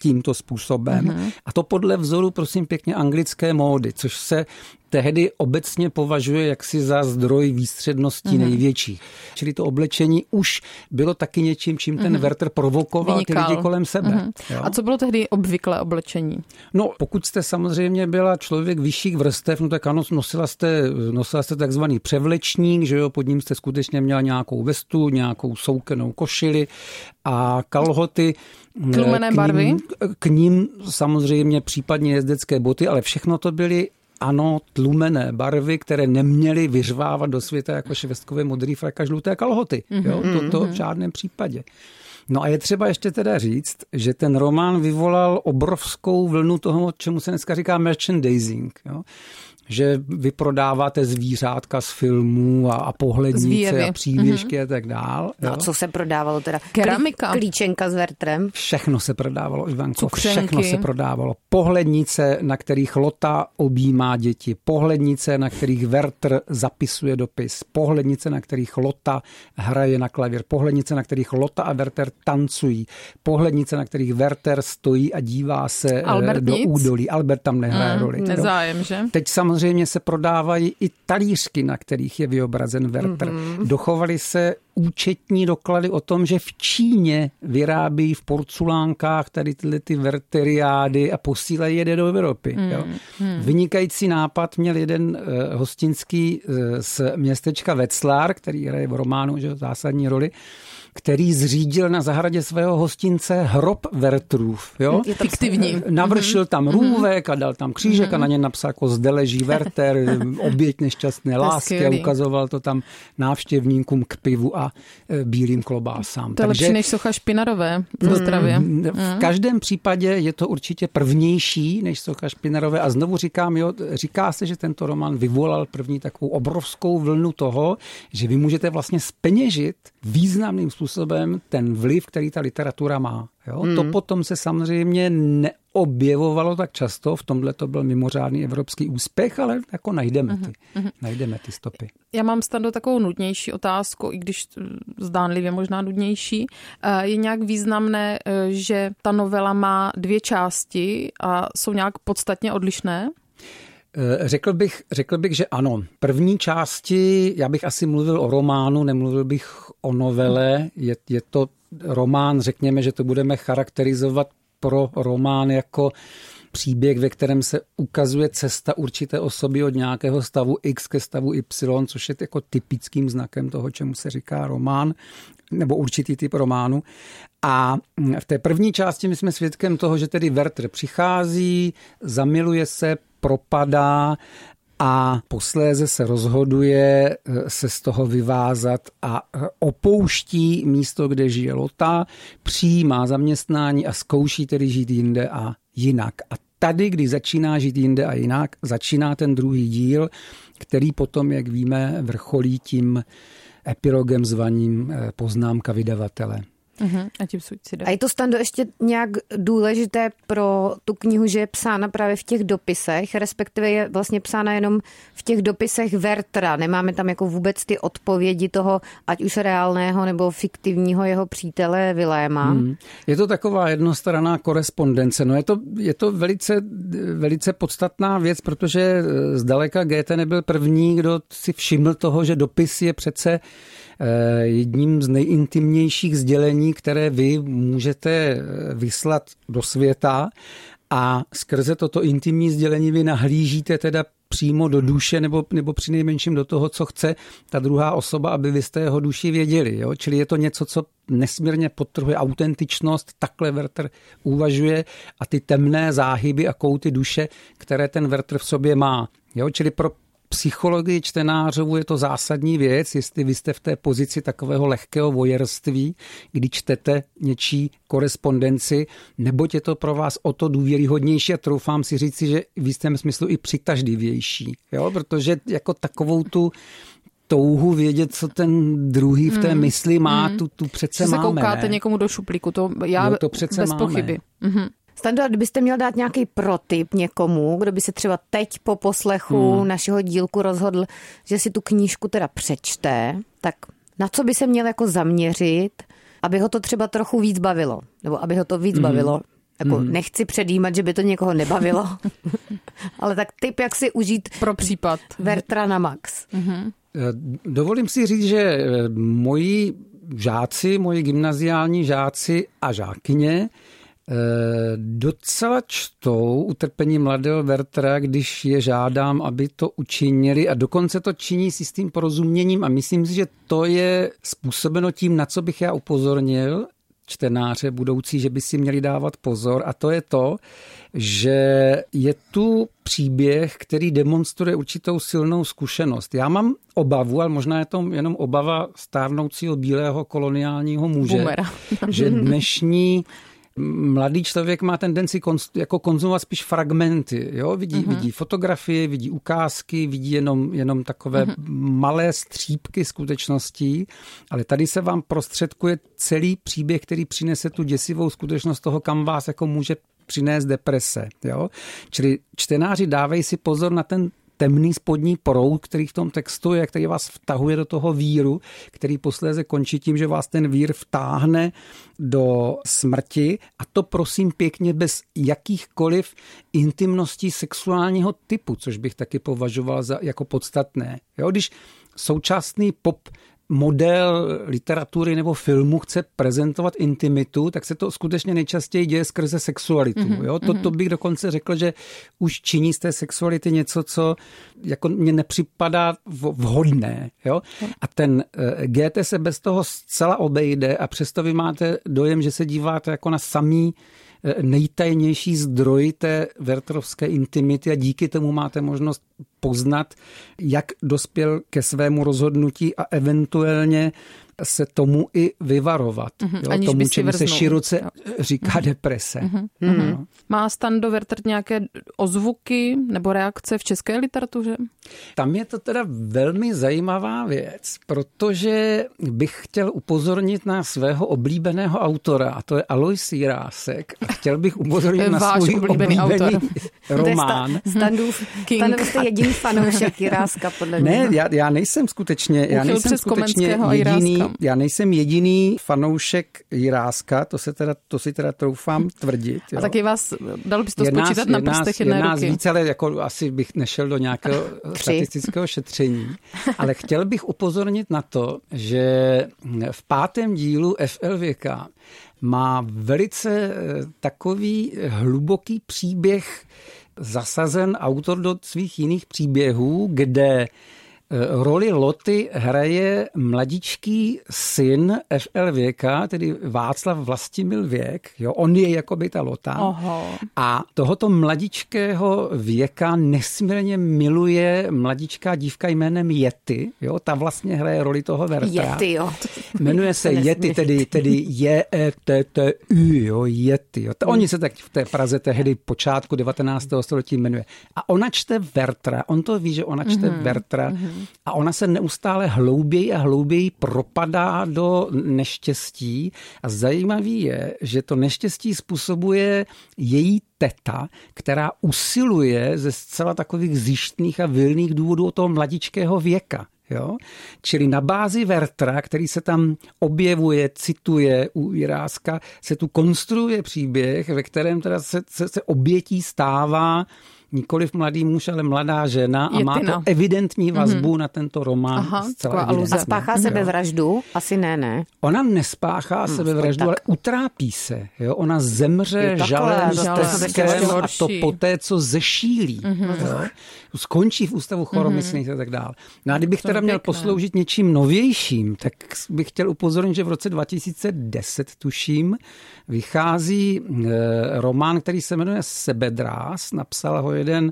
tímto způsobem. A to podle vzoru, prosím pěkně, anglické módy, což se tehdy obecně považuje jaksi za zdroj výstřednosti největší. Čili to oblečení už bylo taky něčím, čím ten Werther provokoval ty lidi kolem sebe. A co bylo tehdy obvyklé oblečení? No, pokud jste samozřejmě byla člověk vyšších vrstev, no tak ano, nosila jste takzvaný převlečník, že jo, pod ním jste skutečně měla nějakou vestu, nějakou soukenou košili a kalhoty. Tlumené barvy? K ním samozřejmě případně jezdecké boty, ale všechno to byly tlumené barvy, které neměly vyřvávat do světa jako švestkově modrý frak a žluté kalhoty. Jo? To v žádném případě. No a je třeba ještě teda říct, že ten román vyvolal obrovskou vlnu toho, čemu se dneska říká merchandising. Jo? Že vy prodáváte zvířátka z filmů a pohlednice a přívěšky a tak dál. Jo? A co se prodávalo teda? Keramika. Klíčenka s Wertrem. Všechno se prodávalo, Ivanko. Všechno se prodávalo. Pohlednice, na kterých Lota objímá děti. Pohlednice, na kterých Wertr zapisuje dopis. Pohlednice, na kterých Lota hraje na klavír. Pohlednice, na kterých Lota a Werther tancují. Pohlednice, na kterých Werther stojí a dívá se do údolí. Albert tam nehraje roli. Nezájem, že? Teď samozřejmě se prodávají i talířky, na kterých je vyobrazen Werther. Dochovaly se účetní doklady o tom, že v Číně vyrábí v porculánkách tady tyhle ty verteriády a posílají je do Evropy. Jo. Vynikající nápad měl jeden hostinský z městečka Veclar, který hraje v románu že, zásadní roli, který zřídil na zahradě svého hostince hrob Wertrův. Jo? Je fiktivní. Navršil tam růvek a dal tam křížek a na něm napsal, jako zde leží Werter, oběť nešťastné lásky a ukazoval to tam návštěvníkům k pivu a bílým klobásám. To je lepší než socha Špinarové v Ostravě. V každém případě je to určitě prvnější než socha Špinarové a znovu říkám, jo, říká se, že tento román vyvolal první takovou obrovskou vlnu toho, že vy můžete vlastně zpeněžit významným způsobem ten vliv, který ta literatura má. Jo? To potom se samozřejmě neobjevovalo tak často, v tomhle to byl mimořádný evropský úspěch, ale jako najdeme ty stopy. Já mám Stando takovou nudnější otázku, i když zdánlivě možná nudnější. Je nějak významné, že ta novela má dvě části a jsou nějak podstatně odlišné? Řekl bych, že ano. První části, já bych asi mluvil o románu, nemluvil bych o novele. Je to román, řekněme, že to budeme charakterizovat pro román jako příběh, ve kterém se ukazuje cesta určité osoby od nějakého stavu X ke stavu Y, což je jako typickým znakem toho, čemu se říká román, nebo určitý typ románu. A v té první části my jsme svědkem toho, že tedy Werther přichází, zamiluje se, propadá a posléze se rozhoduje se z toho vyvázat a opouští místo, kde žije Lota, přijímá zaměstnání a zkouší tedy žít jinde a jinak. A tady, když začíná žít jinde a jinak, začíná ten druhý díl, který potom, jak víme, vrcholí tím epilogem zvaným Poznámka vydavatele. A je to, Stando, ještě nějak důležité pro tu knihu, že je psána právě v těch dopisech, respektive je vlastně psána jenom v těch dopisech Werthera. Nemáme tam jako vůbec ty odpovědi toho, ať už reálného nebo fiktivního jeho přítele Viléma. Je to taková jednostranná korespondence. No je to velice, velice podstatná věc, protože zdaleka Goethe nebyl první, kdo si všiml toho, že dopis je přece jedním z nejintimnějších sdělení, které vy můžete vyslat do světa a skrze toto intimní sdělení vy nahlížíte teda přímo do duše nebo přinejmenším do toho, co chce ta druhá osoba, aby vy jste jeho duši věděli. Jo? Čili je to něco, co nesmírně podtrhuje autentičnost, takhle Werther uvažuje a ty temné záhyby a kouty duše, které ten Werther v sobě má. Jo? Čili pro psychologii čtenářů je to zásadní věc, jestli vy jste v té pozici takového lehkého vojerství, kdy čtete něčí korespondenci, neboť je to pro vás o to důvěryhodnější a troufám si říci, že v jistém smyslu i přitažlivější, jo? Protože jako takovou tu touhu vědět, co ten druhý v té mysli má, tu přece máme. Že se koukáte někomu do šuplíku, to přece bez pochyby. Stando, kdybyste měl dát nějaký protip někomu, kdo by se třeba teď po poslechu našeho dílku rozhodl, že si tu knížku teda přečte, tak na co by se měl jako zaměřit, aby ho to třeba trochu víc bavilo? Nebo aby ho to víc bavilo? Jako nechci předjímat, že by to někoho nebavilo, ale tak tip, jak si užít pro případ Werthera na max. Dovolím si říct, že moji gymnaziální žáci a žákyně docela čtou Utrpení mladého Werthera, když je žádám, aby to učinili a dokonce to činí s jistým porozuměním a myslím si, že to je způsobeno tím, na co bych já upozornil čtenáře budoucí, že by si měli dávat pozor a to je to, že je tu příběh, který demonstruje určitou silnou zkušenost. Já mám obavu, ale možná je to jenom obava stárnoucího bílého koloniálního muže, že dnešní mladý člověk má tendenci jako konzumovat spíš fragmenty. Jo? Vidí fotografie, vidí ukázky, vidí jenom takové malé střípky skutečností, ale tady se vám prostředkuje celý příběh, který přinese tu děsivou skutečnost toho, kam vás jako může přinést deprese. Jo? Čili čtenáři dávají si pozor na ten temný spodní proud, který v tom textu je, který vás vtahuje do toho víru, který posléze končí tím, že vás ten vír vtáhne do smrti a to prosím pěkně bez jakýchkoliv intimností sexuálního typu, což bych taky považoval za jako podstatné. Jo, když současný pop model literatury nebo filmu chce prezentovat intimitu, tak se to skutečně nejčastěji děje skrze sexualitu. Jo? To bych dokonce řekl, že už činí z té sexuality něco, co jako mně nepřipadá vhodné. Jo? A ten Goethe se bez toho zcela obejde a přesto vy máte dojem, že se díváte jako na samý nejtajnější zdroj té werterovské intimity a díky tomu máte možnost poznat, jak dospěl ke svému rozhodnutí a eventuálně se tomu i vyvarovat. Jo, tomu, čemu se široce říká deprese. No. Má Stando Werter nějaké ozvuky nebo reakce v české literatuře? Tam je to teda velmi zajímavá věc, protože bych chtěl upozornit na svého oblíbeného autora, a to je Alois Jirásek. A chtěl bych upozornit na svůj oblíbený román. Standův King. Pane, vy jste jediný fanoušek Jiráska, podle mě. Ne, já nejsem jediný fanoušek Jiráska, to si teda troufám tvrdit. Jo. A taky vás, dalo by se to spočítat na prstech jedné ruky. Je nás víc, ale jako asi bych nešel do nějakého statistického šetření. Ale chtěl bych upozornit na to, že v 5. dílu FL Věka má velice takový hluboký příběh zasazen autor do svých jiných příběhů, kde roli Loty hraje mladičký syn FL Věka, tedy Václav Vlastimil Věk. Jo, on je jakoby ta Lota. Oho. A tohoto mladičkého Věka nesmírně miluje mladičká dívka jménem Jetty. Jo, ta vlastně hraje roli toho Wertra. Jetty, jo. Jmenuje se Jetty, tedy Jetty, jo, Jetty. Oni se tak v té Praze tehdy počátku 19. století jmenuje. A ona čte Wertra. On to ví, že ona čte Wertra. A ona se neustále hlouběji a hlouběji propadá do neštěstí a zajímavý je, že to neštěstí způsobuje její teta, která usiluje ze zcela takových zištných a vilných důvodů od toho mladičkého Věka. Jo? Čili na bázi Wertra, který se tam objevuje, cituje u Jiráska, se tu konstruuje příběh, ve kterém teda se obětí stává nikoliv mladý muž, ale mladá žena a má to evidentní vazbu na tento román. A spáchá sebevraždu? Asi ne. Ona nespáchá sebevraždu, ale utrápí se. Jo? Ona zemře žalem, steskem a to poté, co zešílí. Skončí v ústavu choromyslných a tak dále. No a kdybych teda měl posloužit něčím novějším, tak bych chtěl upozornit, že v roce 2010, tuším, vychází román, který se jmenuje Sebedrás, napsala ho jeden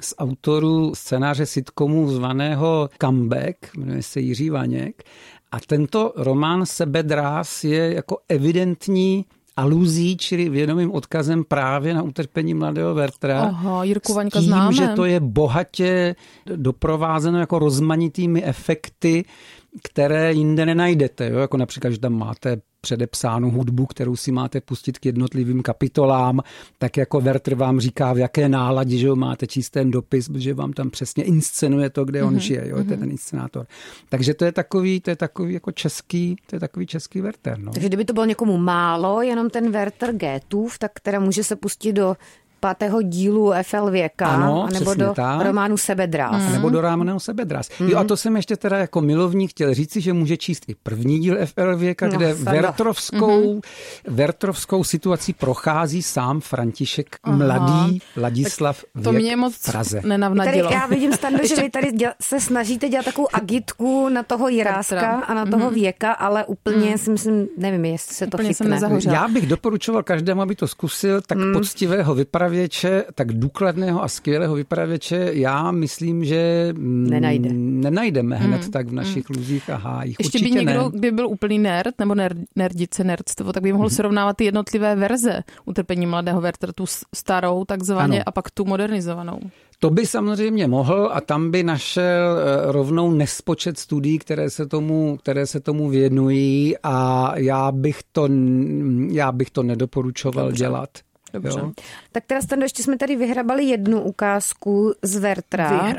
z autorů scénáře sitcomu zvaného Comeback, jmenuje se Jiří Vaněk. A tento román Sebedrás je jako evidentní aluzí, čili vědomým odkazem právě na Utrpení mladého Wertra. Aha, Jirku Vaňka známe. S tím, že to je bohatě doprovázeno jako rozmanitými efekty, které jinde nenajdete. Jo? Jako například, že tam máte předepsánu hudbu, kterou si máte pustit k jednotlivým kapitolám, tak jako Wertr vám říká, v jaké náladě, že máte číst ten dopis, že vám tam přesně inscenuje to, kde on žije, jo, to je ten inscenátor. Takže to je takový český Werther, no. Takže kdyby to bylo někomu málo, jenom ten Werther Goethův, tak teda může se pustit do 5. dílu FL Věka, ano, nebo do románu Sebedrás. Nebo do románu Sebedrás. Jo, a to jsem ještě teda jako milovník chtěl říci, že může číst i 1. díl FL Věka, kde werterovskou situací prochází sám František mladý Ladislav Věk. To mě moc nenavnadilo. Já vidím, Stando, že vy tady se snažíte dělat takovou agitku na toho Jiráska a na toho Věka, ale úplně si myslím, nevím, jestli se to chytne. Já bych doporučoval každému, aby to zkusil, tak poctivého tak důkladného a skvělého vypravěče, já myslím, že nenajdeme hned tak v našich lůzích a hájích. Ještě určitě by někdo, kdyby byl úplný nerd, nebo nerdstvo, tak by mohl srovnávat ty jednotlivé verze Utrpení mladého Wertera, tu starou takzvaně a pak tu modernizovanou. To by samozřejmě mohl a tam by našel rovnou nespočet studií, které se tomu věnují a já bych to nedoporučoval dělat. Dobře. Jo. Tak teda, Stando, ještě jsme tady vyhrabali jednu ukázku z Wertera.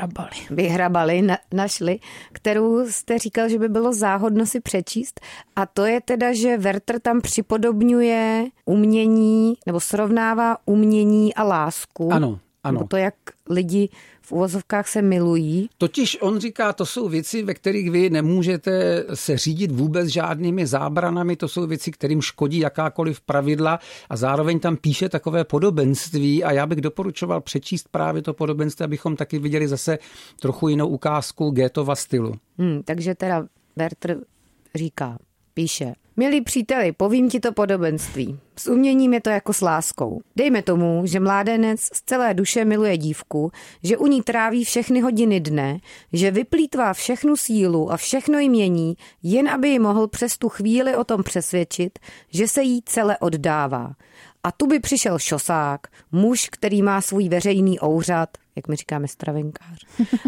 Našli, kterou jste říkal, že by bylo záhodno si přečíst. A to je teda, že Werter tam připodobňuje umění, nebo srovnává umění a lásku. Ano. Ano. Nebo to, jak lidi v uvozovkách se milují. Totiž on říká, to jsou věci, ve kterých vy nemůžete se řídit vůbec žádnými zábranami, to jsou věci, kterým škodí jakákoliv pravidla a zároveň tam píše takové podobenství a já bych doporučoval přečíst právě to podobenství, abychom taky viděli zase trochu jinou ukázku Goethova stylu. Takže teda Wertr říká, píše: Milí příteli, povím ti to podobenství. S uměním je to jako s láskou. Dejme tomu, že mládenec z celé duše miluje dívku, že u ní tráví všechny hodiny dne, že vyplýtvá všechnu sílu a všechno jmění, jen aby ji mohl přes tu chvíli o tom přesvědčit, že se jí celé oddává. A tu by přišel šosák, muž, který má svůj veřejný ouřad, jak my říkáme stravenkář,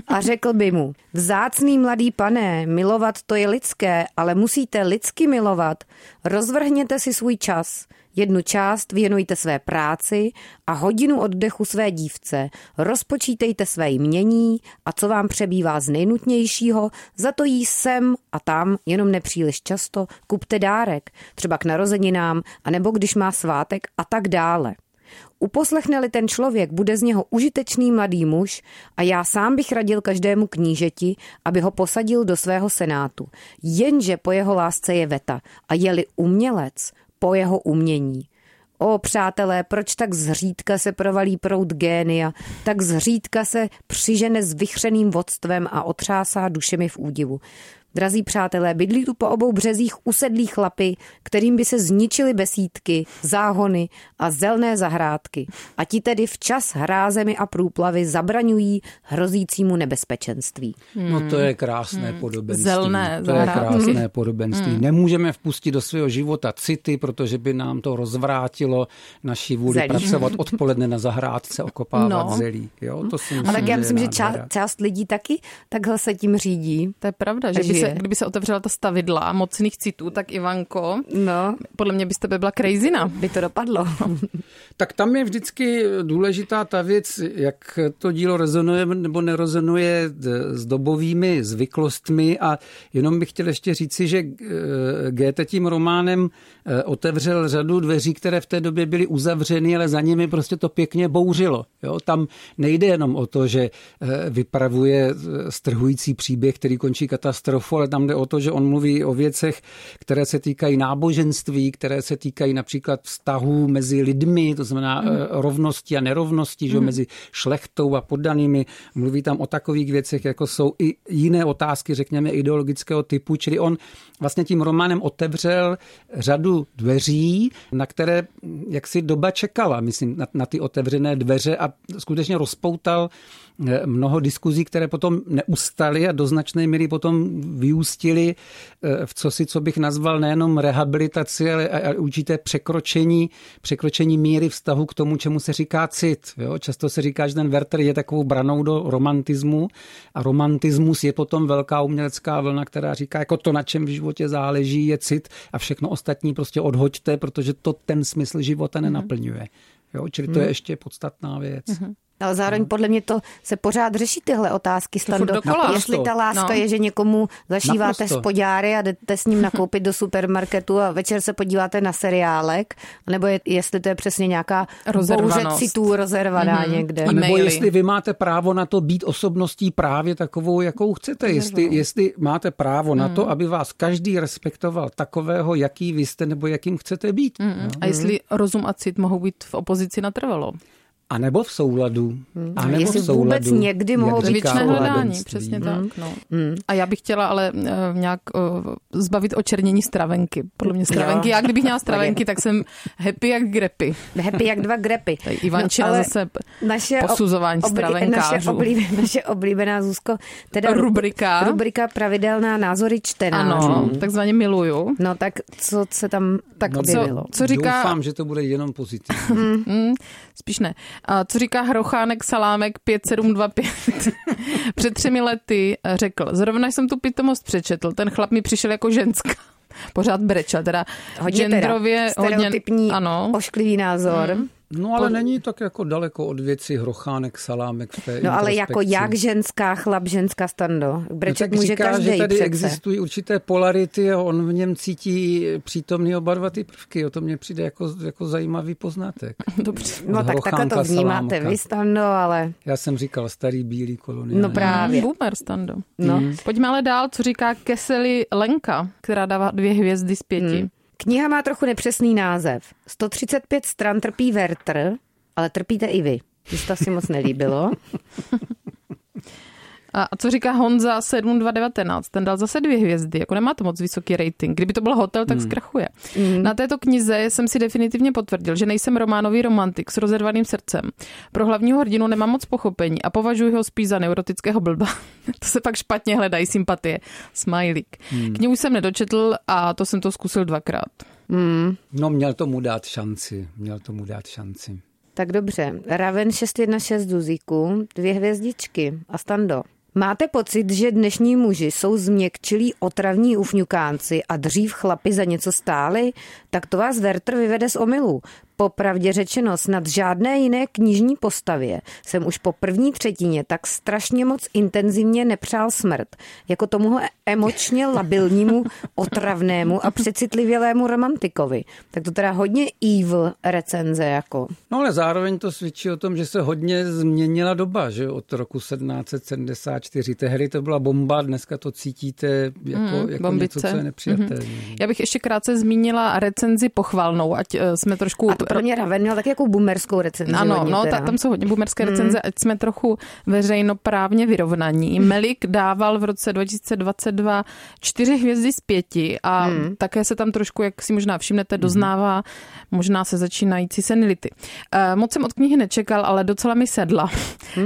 a řekl by mu: Vzácný mladý pane, milovat to je lidské, ale musíte lidsky milovat. Rozvrhněte si svůj čas. Jednu část věnujte své práci a hodinu oddechu své dívce. Rozpočítejte své jmění a co vám přebývá z nejnutnějšího, za to jí sem a tam, jenom nepříliš často, kupte dárek, třeba k narozeninám, anebo když má svátek a tak dále. Uposlechne-li ten člověk, bude z něho užitečný mladý muž a já sám bych radil každému knížeti, aby ho posadil do svého senátu. Jenže po jeho lásce je veta a je-li umělec, po jeho umění. O, přátelé, proč tak zřídka se provalí proud génia, tak zřídka se přižene s vychřeným vodstvem a otřásá dušemi v údivu. Drazí přátelé, bydlí tu po obou březích usedlí chlapy, kterým by se zničily besídky, záhony a zelné zahrádky. A ti tedy včas hrázemi a průplavy zabraňují hrozícímu nebezpečenství. No to je krásné podobenství. Zelné zahrádky. To je krásné podobenství. Nemůžeme vpustit do svého života city, protože by nám to rozvrátilo naši vůli pracovat odpoledne na zahrádce, okopávat zelí. Jo, to si myslím, ale já myslím, že část lidí taky takhle se tím řídí. To je pravda, že kdyby se otevřela ta stavidla mocných citů, tak Ivanko, podle mě byste byla crazyna. By to dopadlo. Tak tam je vždycky důležitá ta věc, jak to dílo rezonuje nebo nerezonuje s dobovými zvyklostmi a jenom bych chtěl ještě říci, že Goethe tím románem otevřel řadu dveří, které v té době byly uzavřeny, ale za nimi prostě to pěkně bouřilo. Jo? Tam nejde jenom o to, že vypravuje strhující příběh, který končí katastrofou, ale tam jde o to, že on mluví o věcech, které se týkají náboženství, které se týkají například vztahů mezi lidmi, to znamená rovnosti a nerovnosti, že mezi šlechtou a poddanými. Mluví tam o takových věcech, jako jsou i jiné otázky, řekněme, ideologického typu, čili on vlastně tím románem otevřel řadu dveří, na které jaksi doba čekala, myslím, na ty otevřené dveře a skutečně rozpoutal mnoho diskuzí, které potom neustaly a do značné míry potom vyústily v cosi, co bych nazval nejenom rehabilitaci, ale určité překročení míry vztahu k tomu, čemu se říká cit. Jo? Často se říká, že ten Werther je takovou branou do romantismu a romantismus je potom velká umělecká vlna, která říká, jako to, na čem v životě záleží, je cit a všechno ostatní prostě odhoďte, protože to ten smysl života nenaplňuje. Jo? Čili to je ještě podstatná věc. Ale zároveň podle mě to se pořád řeší tyhle otázky. Jestli ta láska je, že někomu zašíváte spodňáry a jdete s ním nakoupit do supermarketu a večer se podíváte na seriálek, nebo jestli to je přesně nějaká bouře citů rozervaná někde. A nebo jestli vy máte právo na to být osobností právě takovou, jakou chcete. Jestli máte právo na to, aby vás každý respektoval takového, jaký vy jste nebo jakým chcete být. A jestli rozum a cit mohou být v opozici natrvalo. A nebo v souladu. A nebo jestli v souladu, vůbec někdy mohou být hledání, přesně tak. A já bych chtěla ale nějak zbavit očernění stravenky. Podle mě stravenky. Já kdybych měla stravenky, tak jsem happy jak grepy. Happy jak dva grepy. Ivančina zase posuzování stravenkářů. Naše oblíbená, Zuzko, teda rubrika pravidelná názory čtenářů. Ano, takzvaně miluju. No tak co se tam objevilo? Co říká? Doufám, že to bude jenom pozitivní. Spíš ne. Co říká Hrochánek Salámek 5725? Před 3 lety řekl: Zrovna jsem tu pitomost přečetl, ten chlap mi přišel jako ženská. Pořád breča, teda hodně stereotypní, ošklivý názor. No ale není tak jako daleko od věci hrochánek, salámek v té introspekci. Ale jako jak ženská, chlap, ženská, stando. Breček může každý přece. Že tady existují určité polarity a on v něm cítí přítomný oba dva ty prvky. O to mě přijde jako zajímavý poznatek. Dobře. No tak takhle to vnímáte salámka. Vy, stando, ale... Já jsem říkal starý bílý koloniální. No právě. Boomer, stando. No. Pojďme ale dál, co říká Kesely Lenka, která dává 2 hvězdy z 5. Kniha má trochu nepřesný název. 135 stran trpí Werther, ale trpíte i vy. Když to asi moc nelíbilo. A co říká Honza 7219? Ten dal zase 2 hvězdy, jako nemá to moc vysoký rating. Kdyby to byl hotel, tak zkrachuje. Na této knize jsem si definitivně potvrdil, že nejsem románový romantik s rozervaným srdcem. Pro hlavního hrdinu nemám moc pochopení a považuji ho spíš za neurotického blba. To se pak špatně hledají sympatie. Smajlík. Knihu jsem nedočetl a to jsem to zkusil 2krát. No měl tomu dát šanci. Tak dobře. Raven 616 Zuzíku, 2 hvězdičky a stando. Máte pocit, že dnešní muži jsou změkčilí otravní ufňukánci a dřív chlapi za něco stáli? Tak to vás Werther vyvede z omylu. Popravdě řečeno, snad žádné jiné knižní postavě jsem už po první třetině tak strašně moc intenzivně nepřál smrt, jako tomu emočně labilnímu, otravnému a přecitlivělému romantikovi. Tak to teda hodně evil recenze jako. No ale zároveň to svědčí o tom, že se hodně změnila doba, že od roku 1774. Tehdy to byla bomba, dneska to cítíte jako něco, co je nepřijatelné. Já bych ještě krátce zmínila recenzi pochvalnou, ať jsme trošku... Pro mě Raven měl taky jako boomerskou recenzi. Ano, no, tam jsou hodně boomerské recenze, ať jsme trochu veřejnoprávně vyrovnaní. Melik dával v roce 2022 4 hvězdy z 5 a také se tam trošku, jak si možná všimnete, doznává možná se začínající senility. Moc jsem od knihy nečekal, ale docela mi sedla.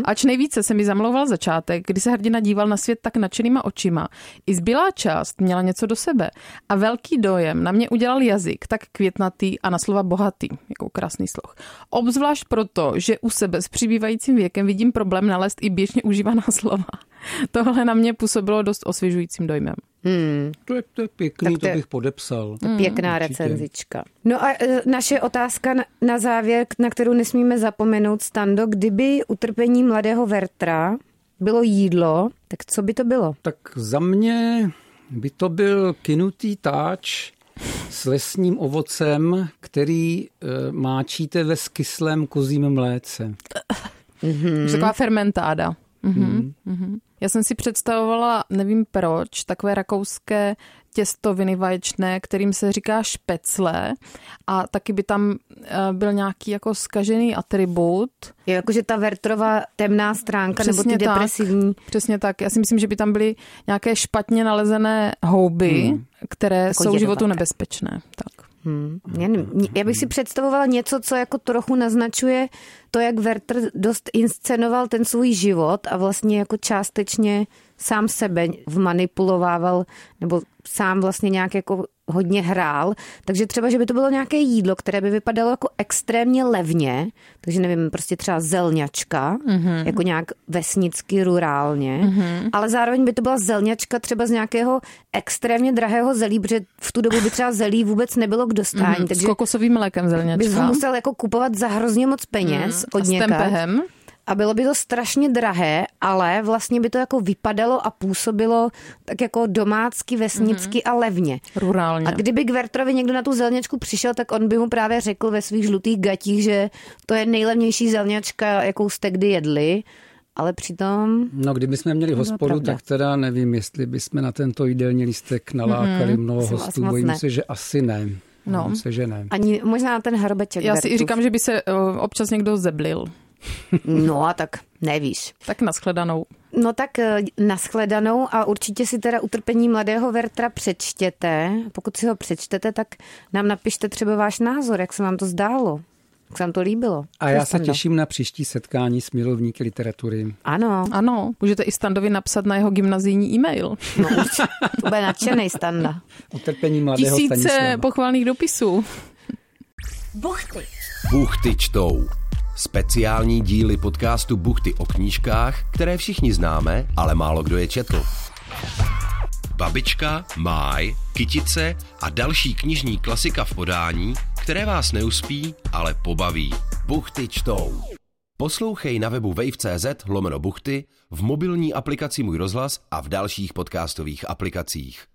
Ač nejvíce se mi zamlouval začátek, kdy se hrdina díval na svět tak nadšenýma očima. I zbylá část měla něco do sebe a velký dojem na mě udělal jazyk, tak květnatý a na slova bohatý. Jako krásný sloh. Obzvlášť proto, že u sebe s přibývajícím věkem vidím problém nalézt i běžně užívaná slova. Tohle na mě působilo dost osvěžujícím dojmem. To je pěkný, to bych podepsal. Pěkná recenzička. No a naše otázka na závěr, na kterou nesmíme zapomenout, stando, kdyby utrpení mladého Wertra bylo jídlo, tak co by to bylo? Tak za mě by to byl kynutý táč s lesním ovocem, který máčíte ve skyslém kozím mléce. Taková fermentáda. Já jsem si představovala, nevím proč, takové rakouské těstoviny vaječné, kterým se říká špecle, a taky by tam byl nějaký jako zkažený atribut. Je jakože ta Wertherova temná stránka, přesně, nebo ty depresivní. Tak, přesně tak. Já si myslím, že by tam byly nějaké špatně nalezené houby, které jako jsou životu nebezpečné. Tak. Já bych si představovala něco, co jako trochu naznačuje to, jak Werther dost inscenoval ten svůj život a vlastně jako částečně sám sebe vmanipulovával, nebo sám vlastně nějak jako hodně hrál. Takže třeba, že by to bylo nějaké jídlo, které by vypadalo jako extrémně levně, takže nevím, prostě třeba zelňačka, jako nějak vesnicky, rurálně, ale zároveň by to byla zelňačka třeba z nějakého extrémně drahého zelí, protože v tu dobu by třeba zelí vůbec nebylo k dostání. Takže s kokosovým mlékem zelňačka. Bys musel jako kupovat za hrozně moc peněz od někud. A s tempehem. A bylo by to strašně drahé, ale vlastně by to jako vypadalo a působilo tak jako domácky, vesnicky a levně. Rurálně. A kdyby k Wertherovi někdo na tu zelňačku přišel, tak on by mu právě řekl ve svých žlutých gatích, že to je nejlevnější zelňačka, jakou jste kdy jedli. Ale přitom... No, kdybychom měli hospodu, tak teda nevím, jestli bychom na tento jídelní lístek nalákali mnoho hostů. Bojím se, že asi ne. No. Se, že ne. Ani možná ten hrobeček. Já si i říkám, že by se občas někdo zeblil. No a tak nevíš. Tak nashledanou. No tak nashledanou a určitě si teda utrpení mladého Werthera přečtěte. Pokud si ho přečtete, tak nám napište třeba váš názor, jak se vám to zdálo. Jak se vám to líbilo. A já se těším na příští setkání s milovníky literatury. Ano. Ano, můžete i Standovi napsat na jeho gymnazijní e-mail. No určitě, to bude nadšenej Standa. Utrpení mladého Stanislava. 1000 pochvalných dopisů. Buchty. Buchty čtou. Speciální díly podcastu Buchty o knížkách, které všichni známe, ale málo kdo je četl. Babička, Máj, Kytice a další knižní klasika v podání, které vás neuspí, ale pobaví. Buchty čtou. Poslouchej na webu wave.cz/buchty, v mobilní aplikaci Můj rozhlas a v dalších podcastových aplikacích.